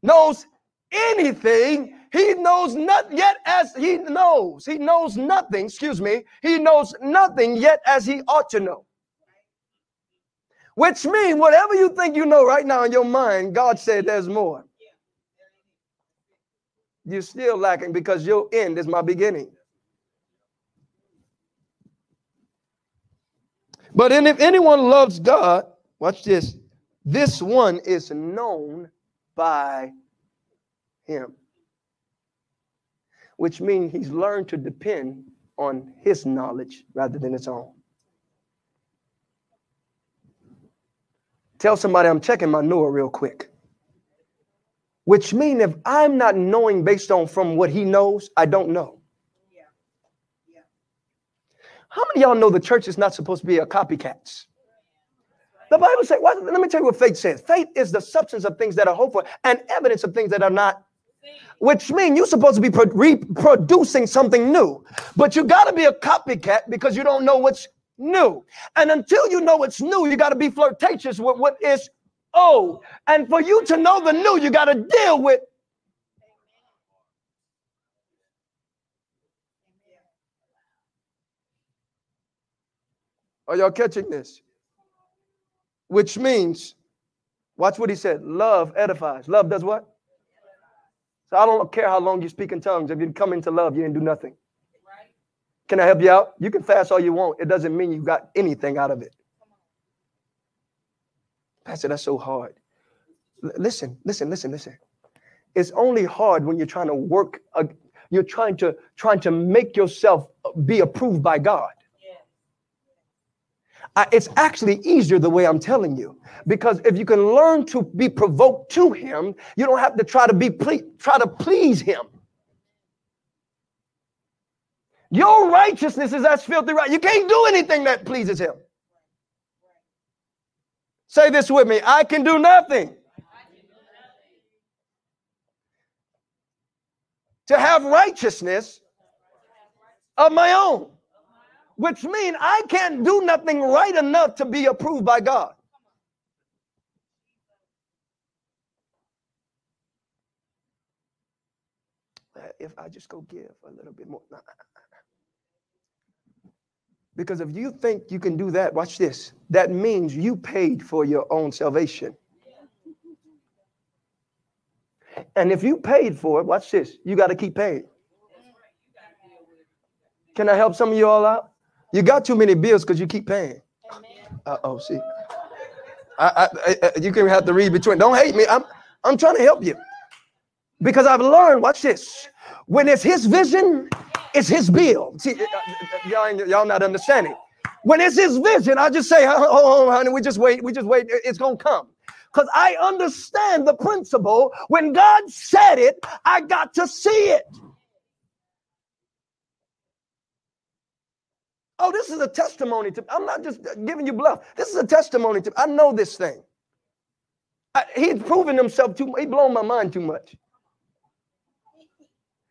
knows anything. He knows not yet as he knows. He knows nothing. Excuse me. He knows nothing yet as he ought to know. Which means whatever you think you know right now in your mind, God said there's more. You're still lacking because your end is my beginning. But if anyone loves God, watch this, this one is known by him. Which means he's learned to depend on his knowledge rather than his own. Tell somebody I'm checking my Noah real quick. Which means if I'm not knowing based on from what he knows, I don't know. How many of y'all know the church is not supposed to be a copycats? The Bible says, well, let me tell you what faith says. Faith is the substance of things that are hoped for and evidence of things that are not. Which means you're supposed to be pro- reproducing something new. But you got to be a copycat because you don't know what's new. And until you know what's new, you got to be flirtatious with what is old. And for you to know the new, you got to deal with. Are y'all catching this? Which means, watch what he said. Love edifies. Love does what? So I don't care how long you speak in tongues. If you come into love, you didn't do nothing. Right. Can I help you out? You can fast all you want. It doesn't mean you got anything out of it. Pastor, that's so hard. L- listen, listen, listen, listen. It's only hard when you're trying to work. A, you're trying to, trying to make yourself be approved by God. I, it's actually easier the way I'm telling you, because if you can learn to be provoked to him, you don't have to try to be ple- try to please him. Your righteousness is as filthy right. You can't do anything that pleases him. Say this with me. I can do nothing. To have righteousness of my own. Which means I can't do nothing right enough to be approved by God. If I just go give a little bit more. Nah. Because if you think you can do that, watch this. That means you paid for your own salvation. And if you paid for it, watch this. You got to keep paying. Can I help some of you all out? You got too many bills because you keep paying. Uh-oh, see. I, I, I, you can have to read between. Don't hate me. I'm, I'm trying to help you. Because I've learned, watch this. When it's his vision, it's his bill. See, y'all, y'all not understanding. When it's his vision, I just say, oh, honey, we just wait. We just wait. It's going to come. Because I understand the principle. When God said it, I got to see it. Oh, this is a testimony to, I'm not just giving you bluff. This is a testimony to, I know this thing. I, he's proven himself too, he blown my mind too much.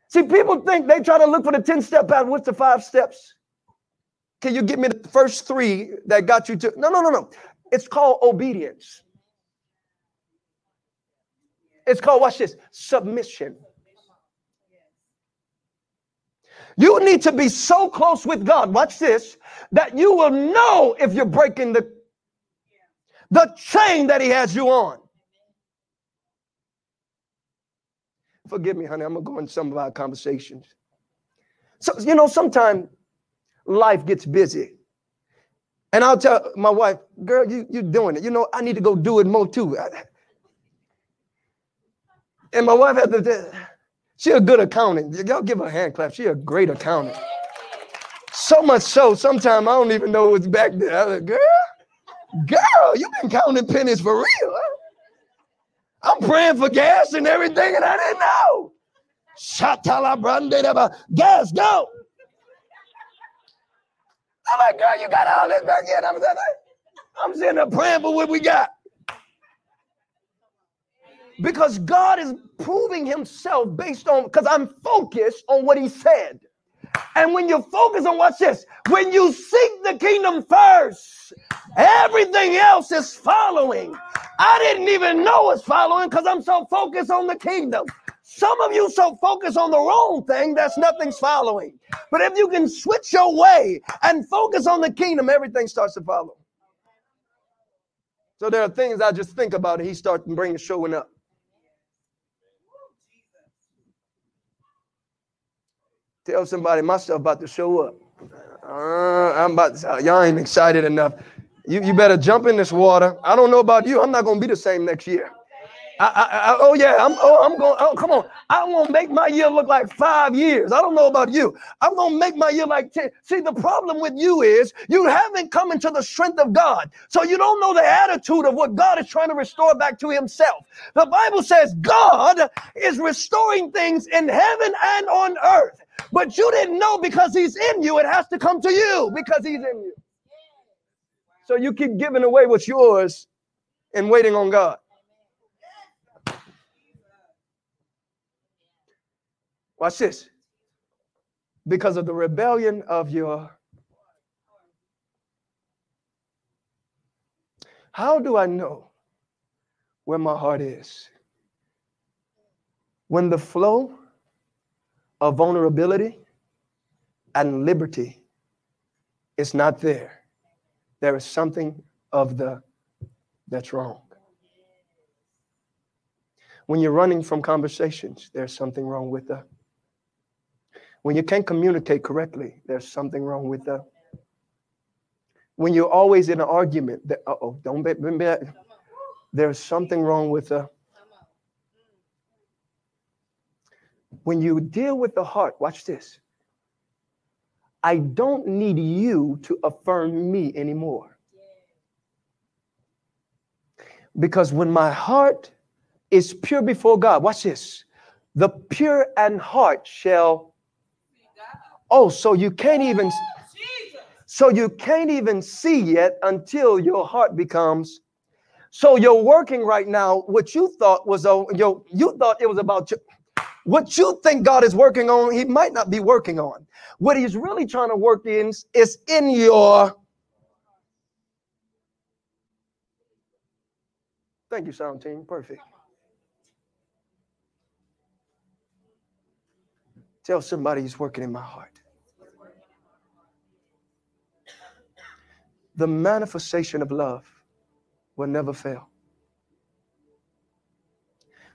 See, people think they try to look for the ten-step path. What's the five steps? Can you give me the first three that got you to, no, no, no, no. It's called obedience. It's called, watch this, submission. You need to be so close with God, watch this, that you will know if you're breaking the, the chain that he has you on. Forgive me, honey, I'm going to go in some of our conversations. So, you know, sometimes life gets busy. And I'll tell my wife, girl, you, you're doing it. You know, I need to go do it more too. And my wife had to... She's a good accountant. Y'all give her a hand clap. She's a great accountant. So much so, sometimes I don't even know what's back there. I was like, girl, girl, you've been counting pennies for real. Huh? I'm praying for gas and everything, and I didn't know. Shata La Brande, gas, go. I'm like, girl, you got all this back here. I'm, I'm sitting there praying for what we got. Because God is proving himself based on, because I'm focused on what he said. And when you focus on, watch this, when you seek the kingdom first, everything else is following. I didn't even know it's following because I'm so focused on the kingdom. Some of you so focused on the wrong thing, that's nothing's following. But if you can switch your way and focus on the kingdom, everything starts to follow. So there are things I just think about and he starts bringing showing up. Tell somebody, my stuff about to show up. Uh, I'm about to, y'all ain't excited enough. You, you better jump in this water. I don't know about you. I'm not going to be the same next year. I, I, I, oh, yeah. I'm, oh, I'm going. Oh, come on. I'm going to make my year look like five years. I don't know about you. I'm going to make my year like ten. See, the problem with you is you haven't come into the strength of God. So you don't know the attitude of what God is trying to restore back to himself. The Bible says God is restoring things in heaven and on earth. But you didn't know because he's in you. It has to come to you because he's in you. So you keep giving away what's yours and waiting on God. Watch this. Because of the rebellion of your. How do I know where my heart is? When the flow of vulnerability and liberty is not there. There is something of the that's wrong. When you're running from conversations, there's something wrong with the. When you can't communicate correctly, there's something wrong with that. When you're always in an argument, that, uh-oh, don't be, be, be, there's something wrong with that. When you deal with the heart, watch this. I don't need you to affirm me anymore. Because when my heart is pure before God, watch this. The pure and heart shall. Oh, so you can't even, so you can't even see yet until your heart becomes. So you're working right now. What you thought was, you you thought it was about you. What you think God is working on, he might not be working on. What he's really trying to work in is in your. Thank you, sound team. Perfect. Tell somebody he's working in my heart. The manifestation of love will never fail.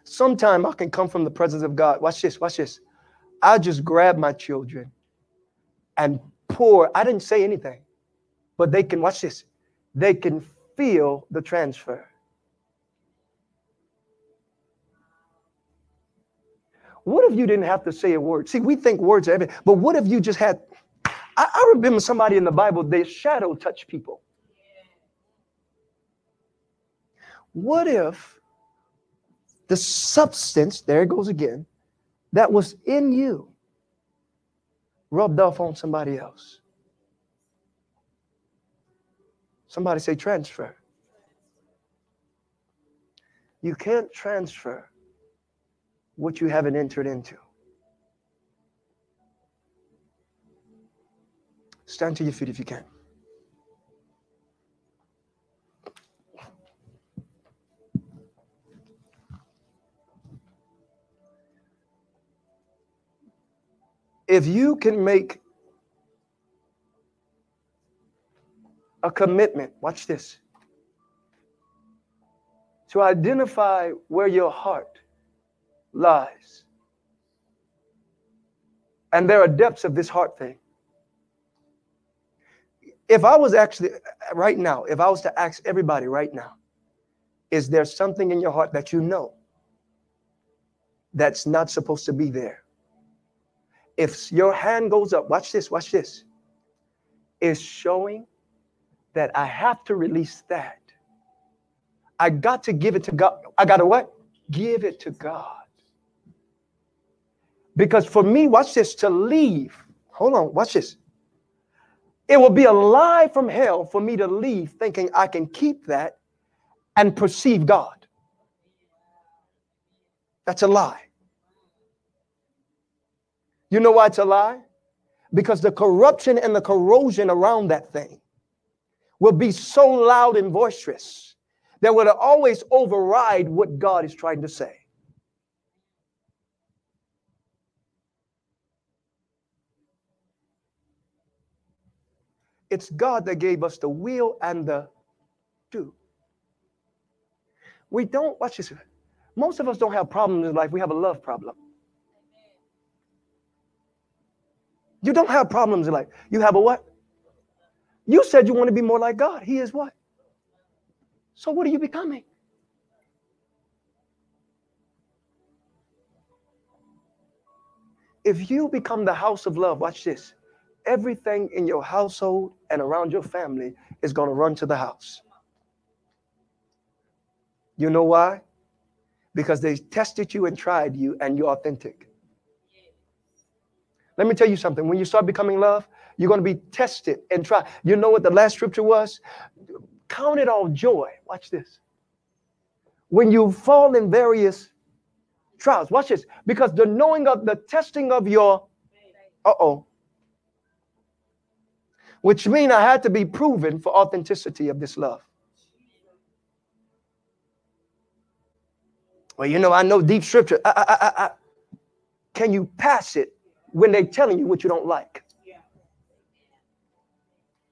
Sometime I can come from the presence of God. Watch this, watch this. I just grab my children and pour. I didn't say anything, but they can, watch this. They can feel the transfer. What if you didn't have to say a word? See, we think words are everything, but what if you just had, I, I remember somebody in the Bible, their shadow touched people. What if the substance, there it goes again, that was in you rubbed off on somebody else? Somebody say transfer. You can't transfer what you haven't entered into. Stand to your feet if you can. If you can make a commitment, watch this, to identify where your heart lies. And there are depths of this heart thing. If I was actually, right now, if I was to ask everybody right now, is there something in your heart that you know that's not supposed to be there? If your hand goes up, watch this, watch this, is showing that I have to release that. I got to give it to God. I got to what? Give it to God. Because for me, watch this, to leave, hold on, watch this. It will be a lie from hell for me to leave thinking I can keep that and perceive God. That's a lie. You know why it's a lie? because the corruption and the corrosion around that thing will be so loud and boisterous that will always override what God is trying to say. It's God that gave us the will and the do. We don't, watch this. Most of us don't have problems in life. We have a love problem. You don't have problems in life. You have a what? You said you want to be more like God. He is what? So what are you becoming? If you become the house of love, watch this. Everything in your household and around your family is going to run to the house. You know why? Because they tested you and tried you, and you're authentic. Let me tell you something. When you start becoming love, you're going to be tested and tried. You know what the last scripture was? Count it all joy. Watch this. When you fall in various trials, watch this. Because the knowing of the testing of your, uh-oh. Which means I had to be proven for authenticity of this love. Well, you know, I know deep scripture. I, I, I, I. Can you pass it when they're telling you what you don't like? Yeah.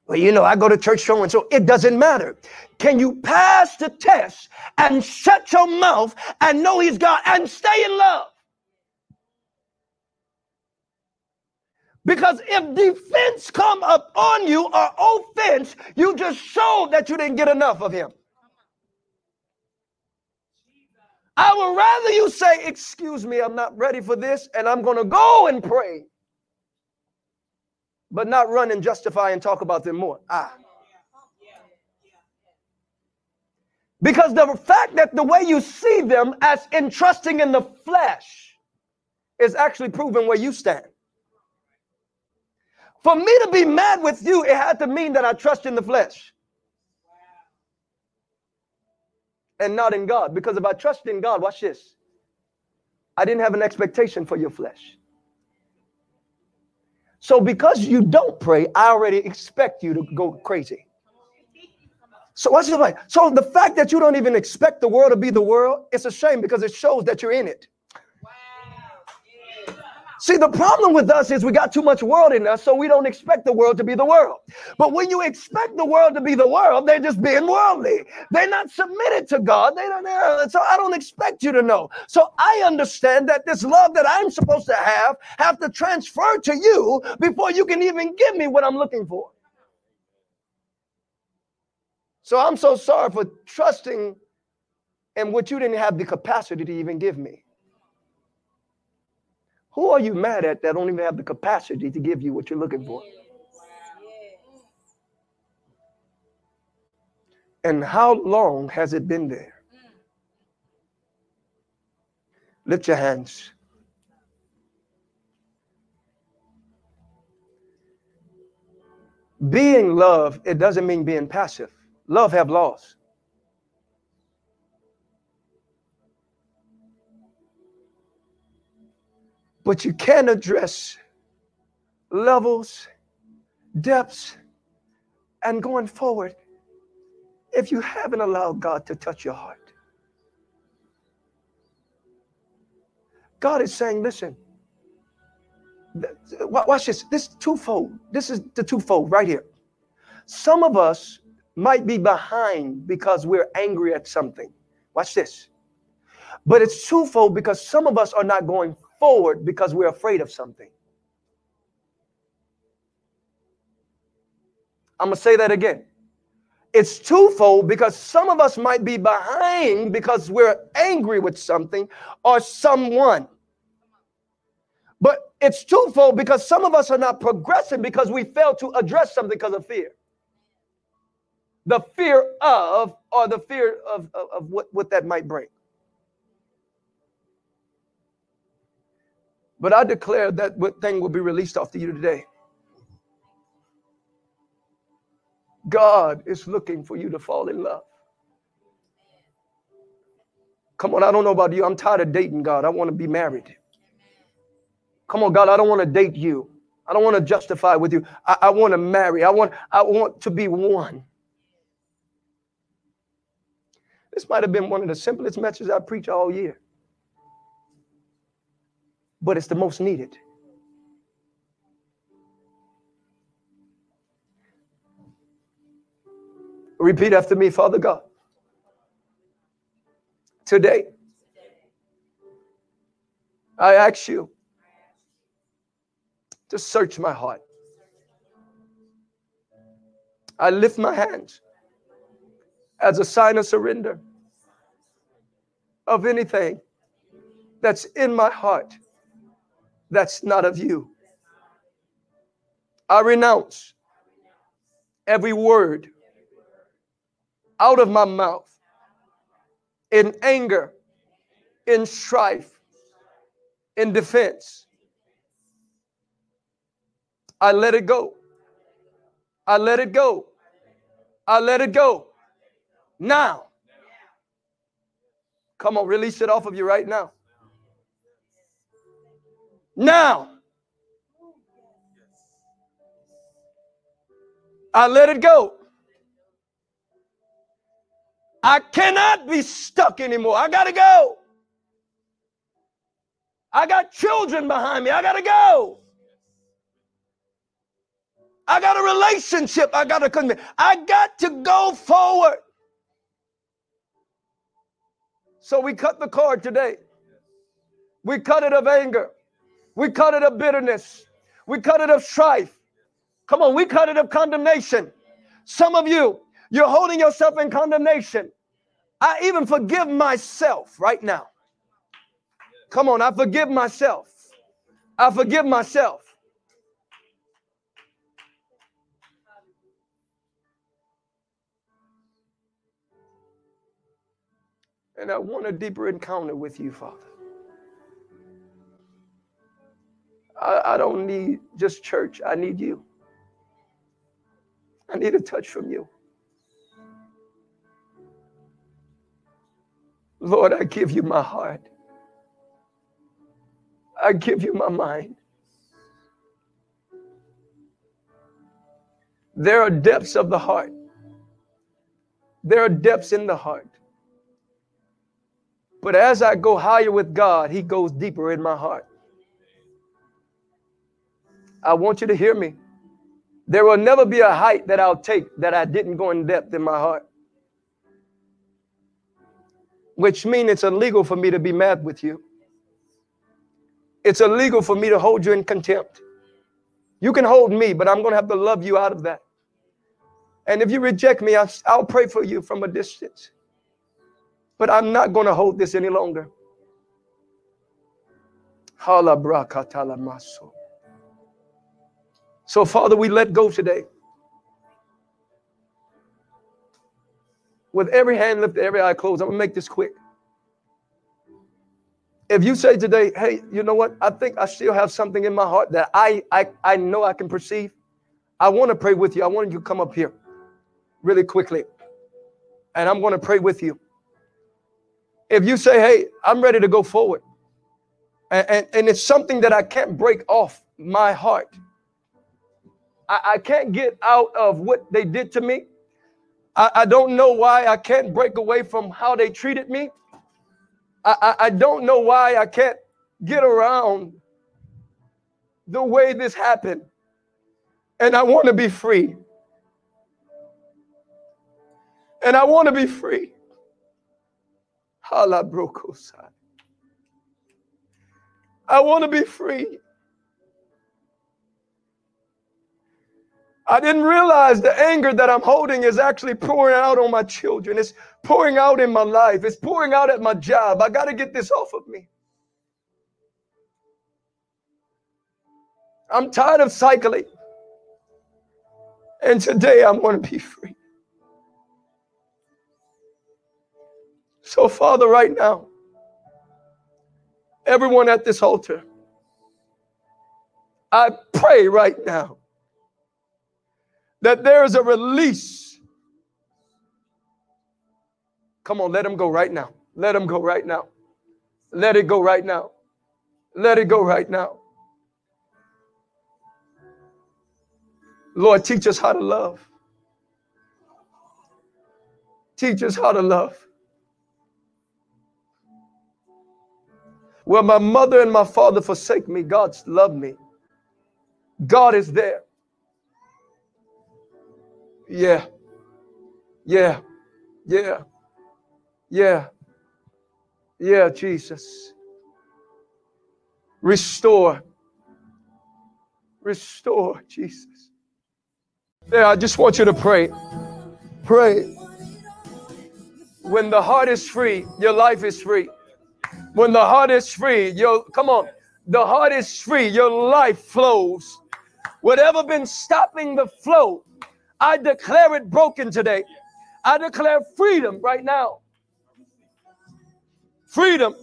Well, you know, I go to church so and so. It doesn't matter. Can you pass the test and shut your mouth and know he's God and stay in love? Because if defense come up on you or offense, you just showed that you didn't get enough of him. I would rather you say, excuse me, I'm not ready for this, and I'm going to go and pray, but not run and justify and talk about them more. Ah. Because the fact that the way you see them as entrusting in the flesh is actually proving where you stand. For me to be mad with you, it had to mean that I trust in the flesh and not in God. Because if I trust in God, watch this. I didn't have an expectation for your flesh. So because you don't pray, I already expect you to go crazy. So watch this. So the fact that you don't even expect the world to be the world, it's a shame because it shows that you're in it. See, the problem with us is we got too much world in us, so we don't expect the world to be the world. But when you expect the world to be the world, they're just being worldly. They're not submitted to God. They don't know. So I don't expect you to know. So I understand that this love that I'm supposed to have, have to transfer to you before you can even give me what I'm looking for. So I'm so sorry for trusting in what you didn't have the capacity to even give me. Who are you mad at that don't even have the capacity to give you what you're looking for? And how long has it been there? Lift your hands. Being love, it doesn't mean being passive. Love have laws. But you can address levels, depths, and going forward if you haven't allowed God to touch your heart. God is saying, listen, watch this. This is twofold. This is the twofold right here. Some of us might be behind because we're angry at something. Watch this. But it's twofold because some of us are not going forward. Forward because we're afraid of something. I'm going to say that again. It's twofold because some of us might be behind because we're angry with something or someone. But it's twofold because some of us are not progressing because we fail to address something because of fear. The fear of or the fear of, of, of what, what that might bring. But I declare that thing will be released off to you today. God is looking for you to fall in love. Come on, I don't know about you. I'm tired of dating God. I want to be married. Come on, God, I don't want to date you. I don't want to justify with you. I, I want to marry. I want, I want to be one. This might have been one of the simplest messages I preach all year, but it's the most needed. Repeat after me, Father God. Today, I ask you to search my heart. I lift my hands as a sign of surrender of anything that's in my heart that's not of you. I renounce every word out of my mouth in anger, in strife, in defense. I let it go. I let it go. I let it go. Now. Come on, release it off of you right now. Now. I let it go. I cannot be stuck anymore. I gotta go. I got children behind me. I gotta go. I got a relationship. I got a commitment. I got to go forward. So we cut the cord today. We cut it of anger. We cut it of bitterness. We cut it of strife. Come on, we cut it of condemnation. Some of you, you're holding yourself in condemnation. I even forgive myself right now. Come on, I forgive myself. I forgive myself. And I want a deeper encounter with you, Father. I, I don't need just church. I need you. I need a touch from you. Lord, I give you my heart. I give you my mind. There are depths of the heart. There are depths in the heart. But as I go higher with God, He goes deeper in my heart. I want you to hear me. There will never be a height that I'll take that I didn't go in depth in my heart. Which means it's illegal for me to be mad with you. It's illegal for me to hold you in contempt. You can hold me, but I'm going to have to love you out of that. And if you reject me, I'll, I'll pray for you from a distance. But I'm not going to hold this any longer. So, Father, we let go today. With every hand lifted, every eye closed, I'm going to make this quick. If you say today, hey, you know what? I think I still have something in my heart that I, I, I know I can perceive. I want to pray with you. I want you to come up here really quickly. And I'm going to pray with you. If you say, hey, I'm ready to go forward, and, and, and it's something that I can't break off my heart. I, I can't get out of what they did to me. I, I don't know why I can't break away from how they treated me. I, I, I don't know why I can't get around the way this happened. And I want to be free. And I want to be free. I want to be free. I didn't realize the anger that I'm holding is actually pouring out on my children. It's pouring out in my life. It's pouring out at my job. I got to get this off of me. I'm tired of cycling. And today I'm going to be free. So, Father, right now, everyone at this altar, I pray right now that there is a release. Come on, let them go right now. Let them go right now. Let it go right now. Let it go right now. Lord, teach us how to love. Teach us how to love. Where my mother and my father forsake me, God's love me. God is there. Yeah. Yeah. Yeah. Yeah. Yeah, Jesus. Restore. Restore, Jesus. There, I just want you to pray. Pray. When the heart is free, your life is free. When the heart is free, your, come on, the heart is free, your life flows. Whatever been stopping the flow, I declare it broken today. I declare freedom right now. Freedom.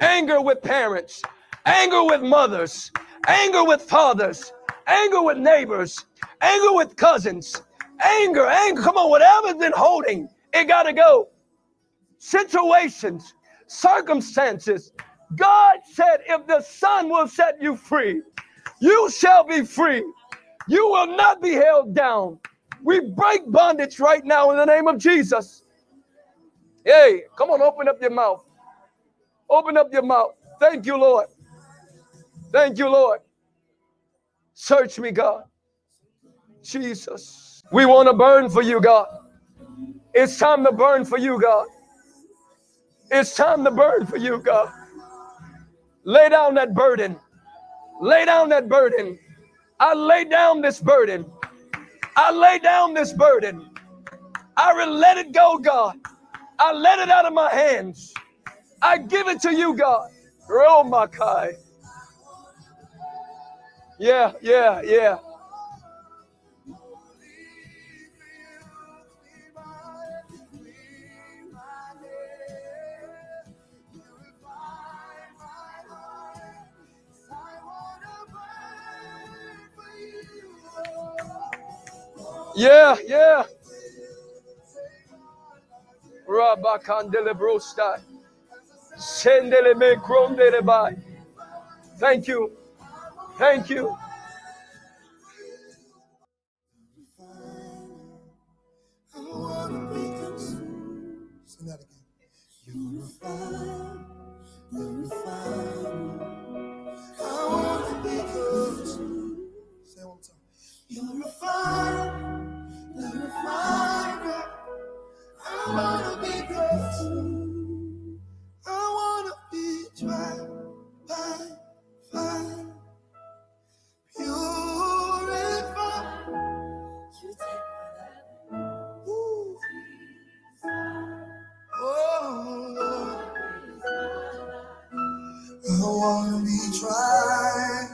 Anger with parents, anger with mothers, anger with fathers, anger with neighbors, anger with cousins, anger, anger, come on, whatever's been holding, it gotta go. Situations, circumstances. God said, if the Son will set you free, you shall be free. You will not be held down. We break bondage right now in the name of Jesus. Hey, come on, open up your mouth. Open up your mouth. Thank you, Lord. Thank you, Lord. Search me, God. Jesus. We want to burn for you, God. It's time to burn for you, God. It's time to burn for you, God. Lay down that burden. Lay down that burden. I lay down this burden. I lay down this burden. I let it go, God. I let it out of my hands. I give it to you, God. Oh, my God. Yeah, yeah, yeah. Yeah, yeah. Rabba Candele Brostai. Sendele me crondele by. Thank you. Thank you. Sing that again. You refine, you refine. I wanna be consumed. Say one time. You refine. The refiner, I wanna be good. I wanna be tried by fire. Purify. You take my life. Ooh. Oh Lord, I wanna be tried.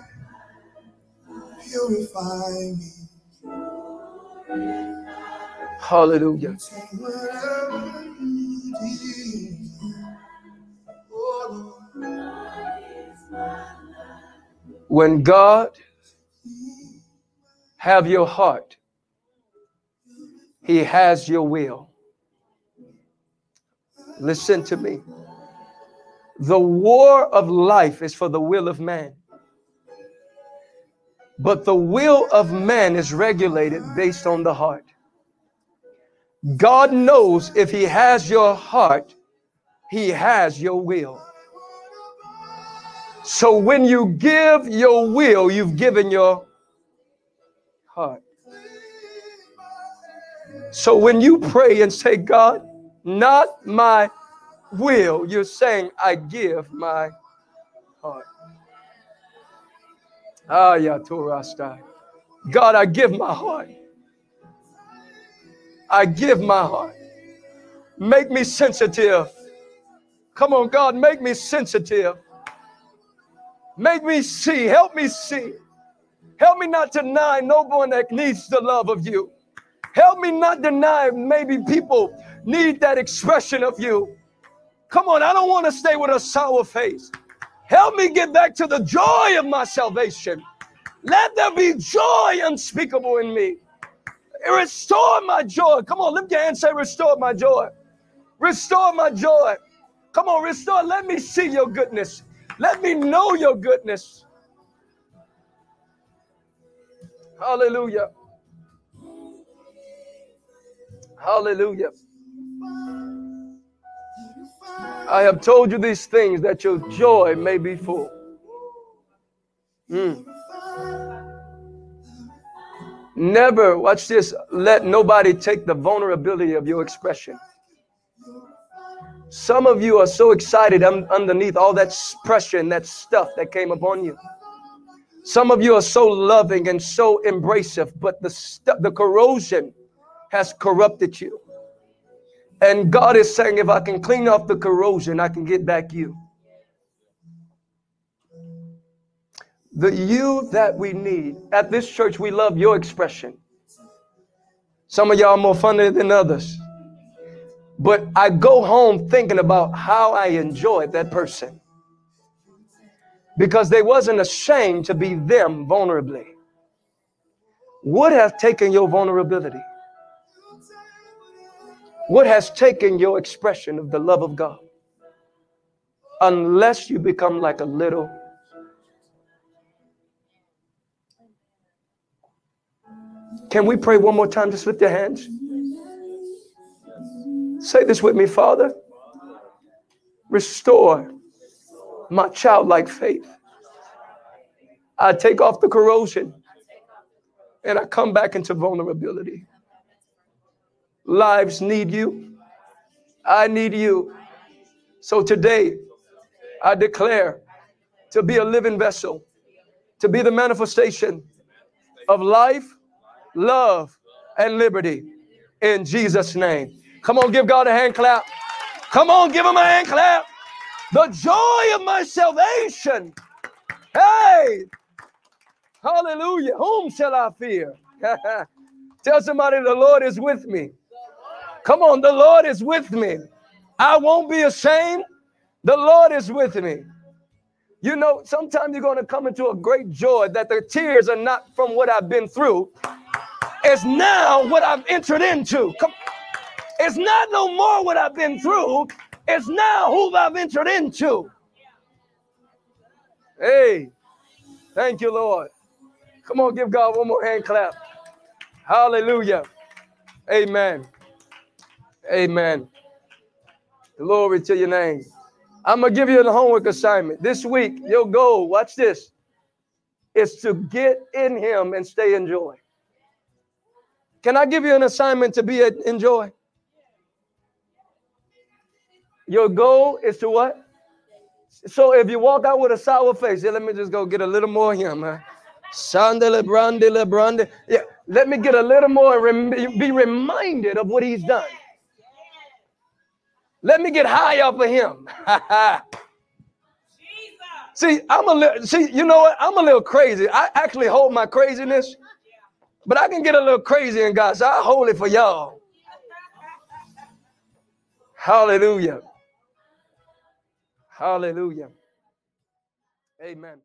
Purify me. Hallelujah. When God have your heart, He has your will. Listen to me. The war of life is for the will of man. But the will of man is regulated based on the heart. God knows if He has your heart, He has your will. So when you give your will, you've given your heart. So when you pray and say, God, not my will, you're saying, I give my heart. God, I give my heart. I give my heart. Make me sensitive. Come on, God, make me sensitive. Make me see. Help me see. Help me not to deny no one that needs the love of you. Help me not deny maybe people need that expression of you. Come on, I don't want to stay with a sour face. Help me get back to the joy of my salvation. Let there be joy unspeakable in me. Restore my joy. Come on, lift your hand and say, restore my joy. Restore my joy. Come on, restore. Let me see your goodness. Let me know your goodness. Hallelujah. Hallelujah. I have told you these things that your joy may be full. Mm. Never, watch this, let nobody take the vulnerability of your expression. Some of you are so excited un- underneath all that pressure and that stuff that came upon you. Some of you are so loving and so embracive, but the st- the corrosion has corrupted you. And God is saying, if I can clean off the corrosion, I can get back you. The you that we need. At this church, we love your expression. Some of y'all are more funny than others. But I go home thinking about how I enjoyed that person. Because they wasn't ashamed to be them vulnerably. What have taken your vulnerability? What has taken your expression of the love of God? Unless you become like a little. Can we pray one more time? Just lift your hands. Say this with me, Father. Restore my childlike faith. I take off the corrosion and I come back into vulnerability. Lives need you. I need you. So today, I declare to be a living vessel, to be the manifestation of life, love, and liberty in Jesus' name. Come on, give God a hand clap. Come on, give him a hand clap. The joy of my salvation. Hey, hallelujah. Whom shall I fear? Tell somebody the Lord is with me. Come on, the Lord is with me. I won't be ashamed. The Lord is with me. You know, sometimes you're going to come into a great joy that the tears are not from what I've been through. It's now what I've entered into. Come, it's not no more what I've been through. It's now who I've entered into. Hey, thank you, Lord. Come on, give God one more hand clap. Hallelujah. Amen. Amen. Glory to your name. I'm going to give you the homework assignment. This week, your goal, watch this, is to get in him and stay in joy. Can I give you an assignment to be in joy? Your goal is to what? So if you walk out with a sour face, yeah, let me just go get a little more of him. Huh? Sunday, La Brande, La Brande. Yeah, let me get a little more and rem- be reminded of what he's done. Let me get high up of him. See, I'm a little, see, you know what? I'm a little crazy. I actually hold my craziness, but I can get a little crazy in God, so I hold it for y'all. Hallelujah. Hallelujah. Amen.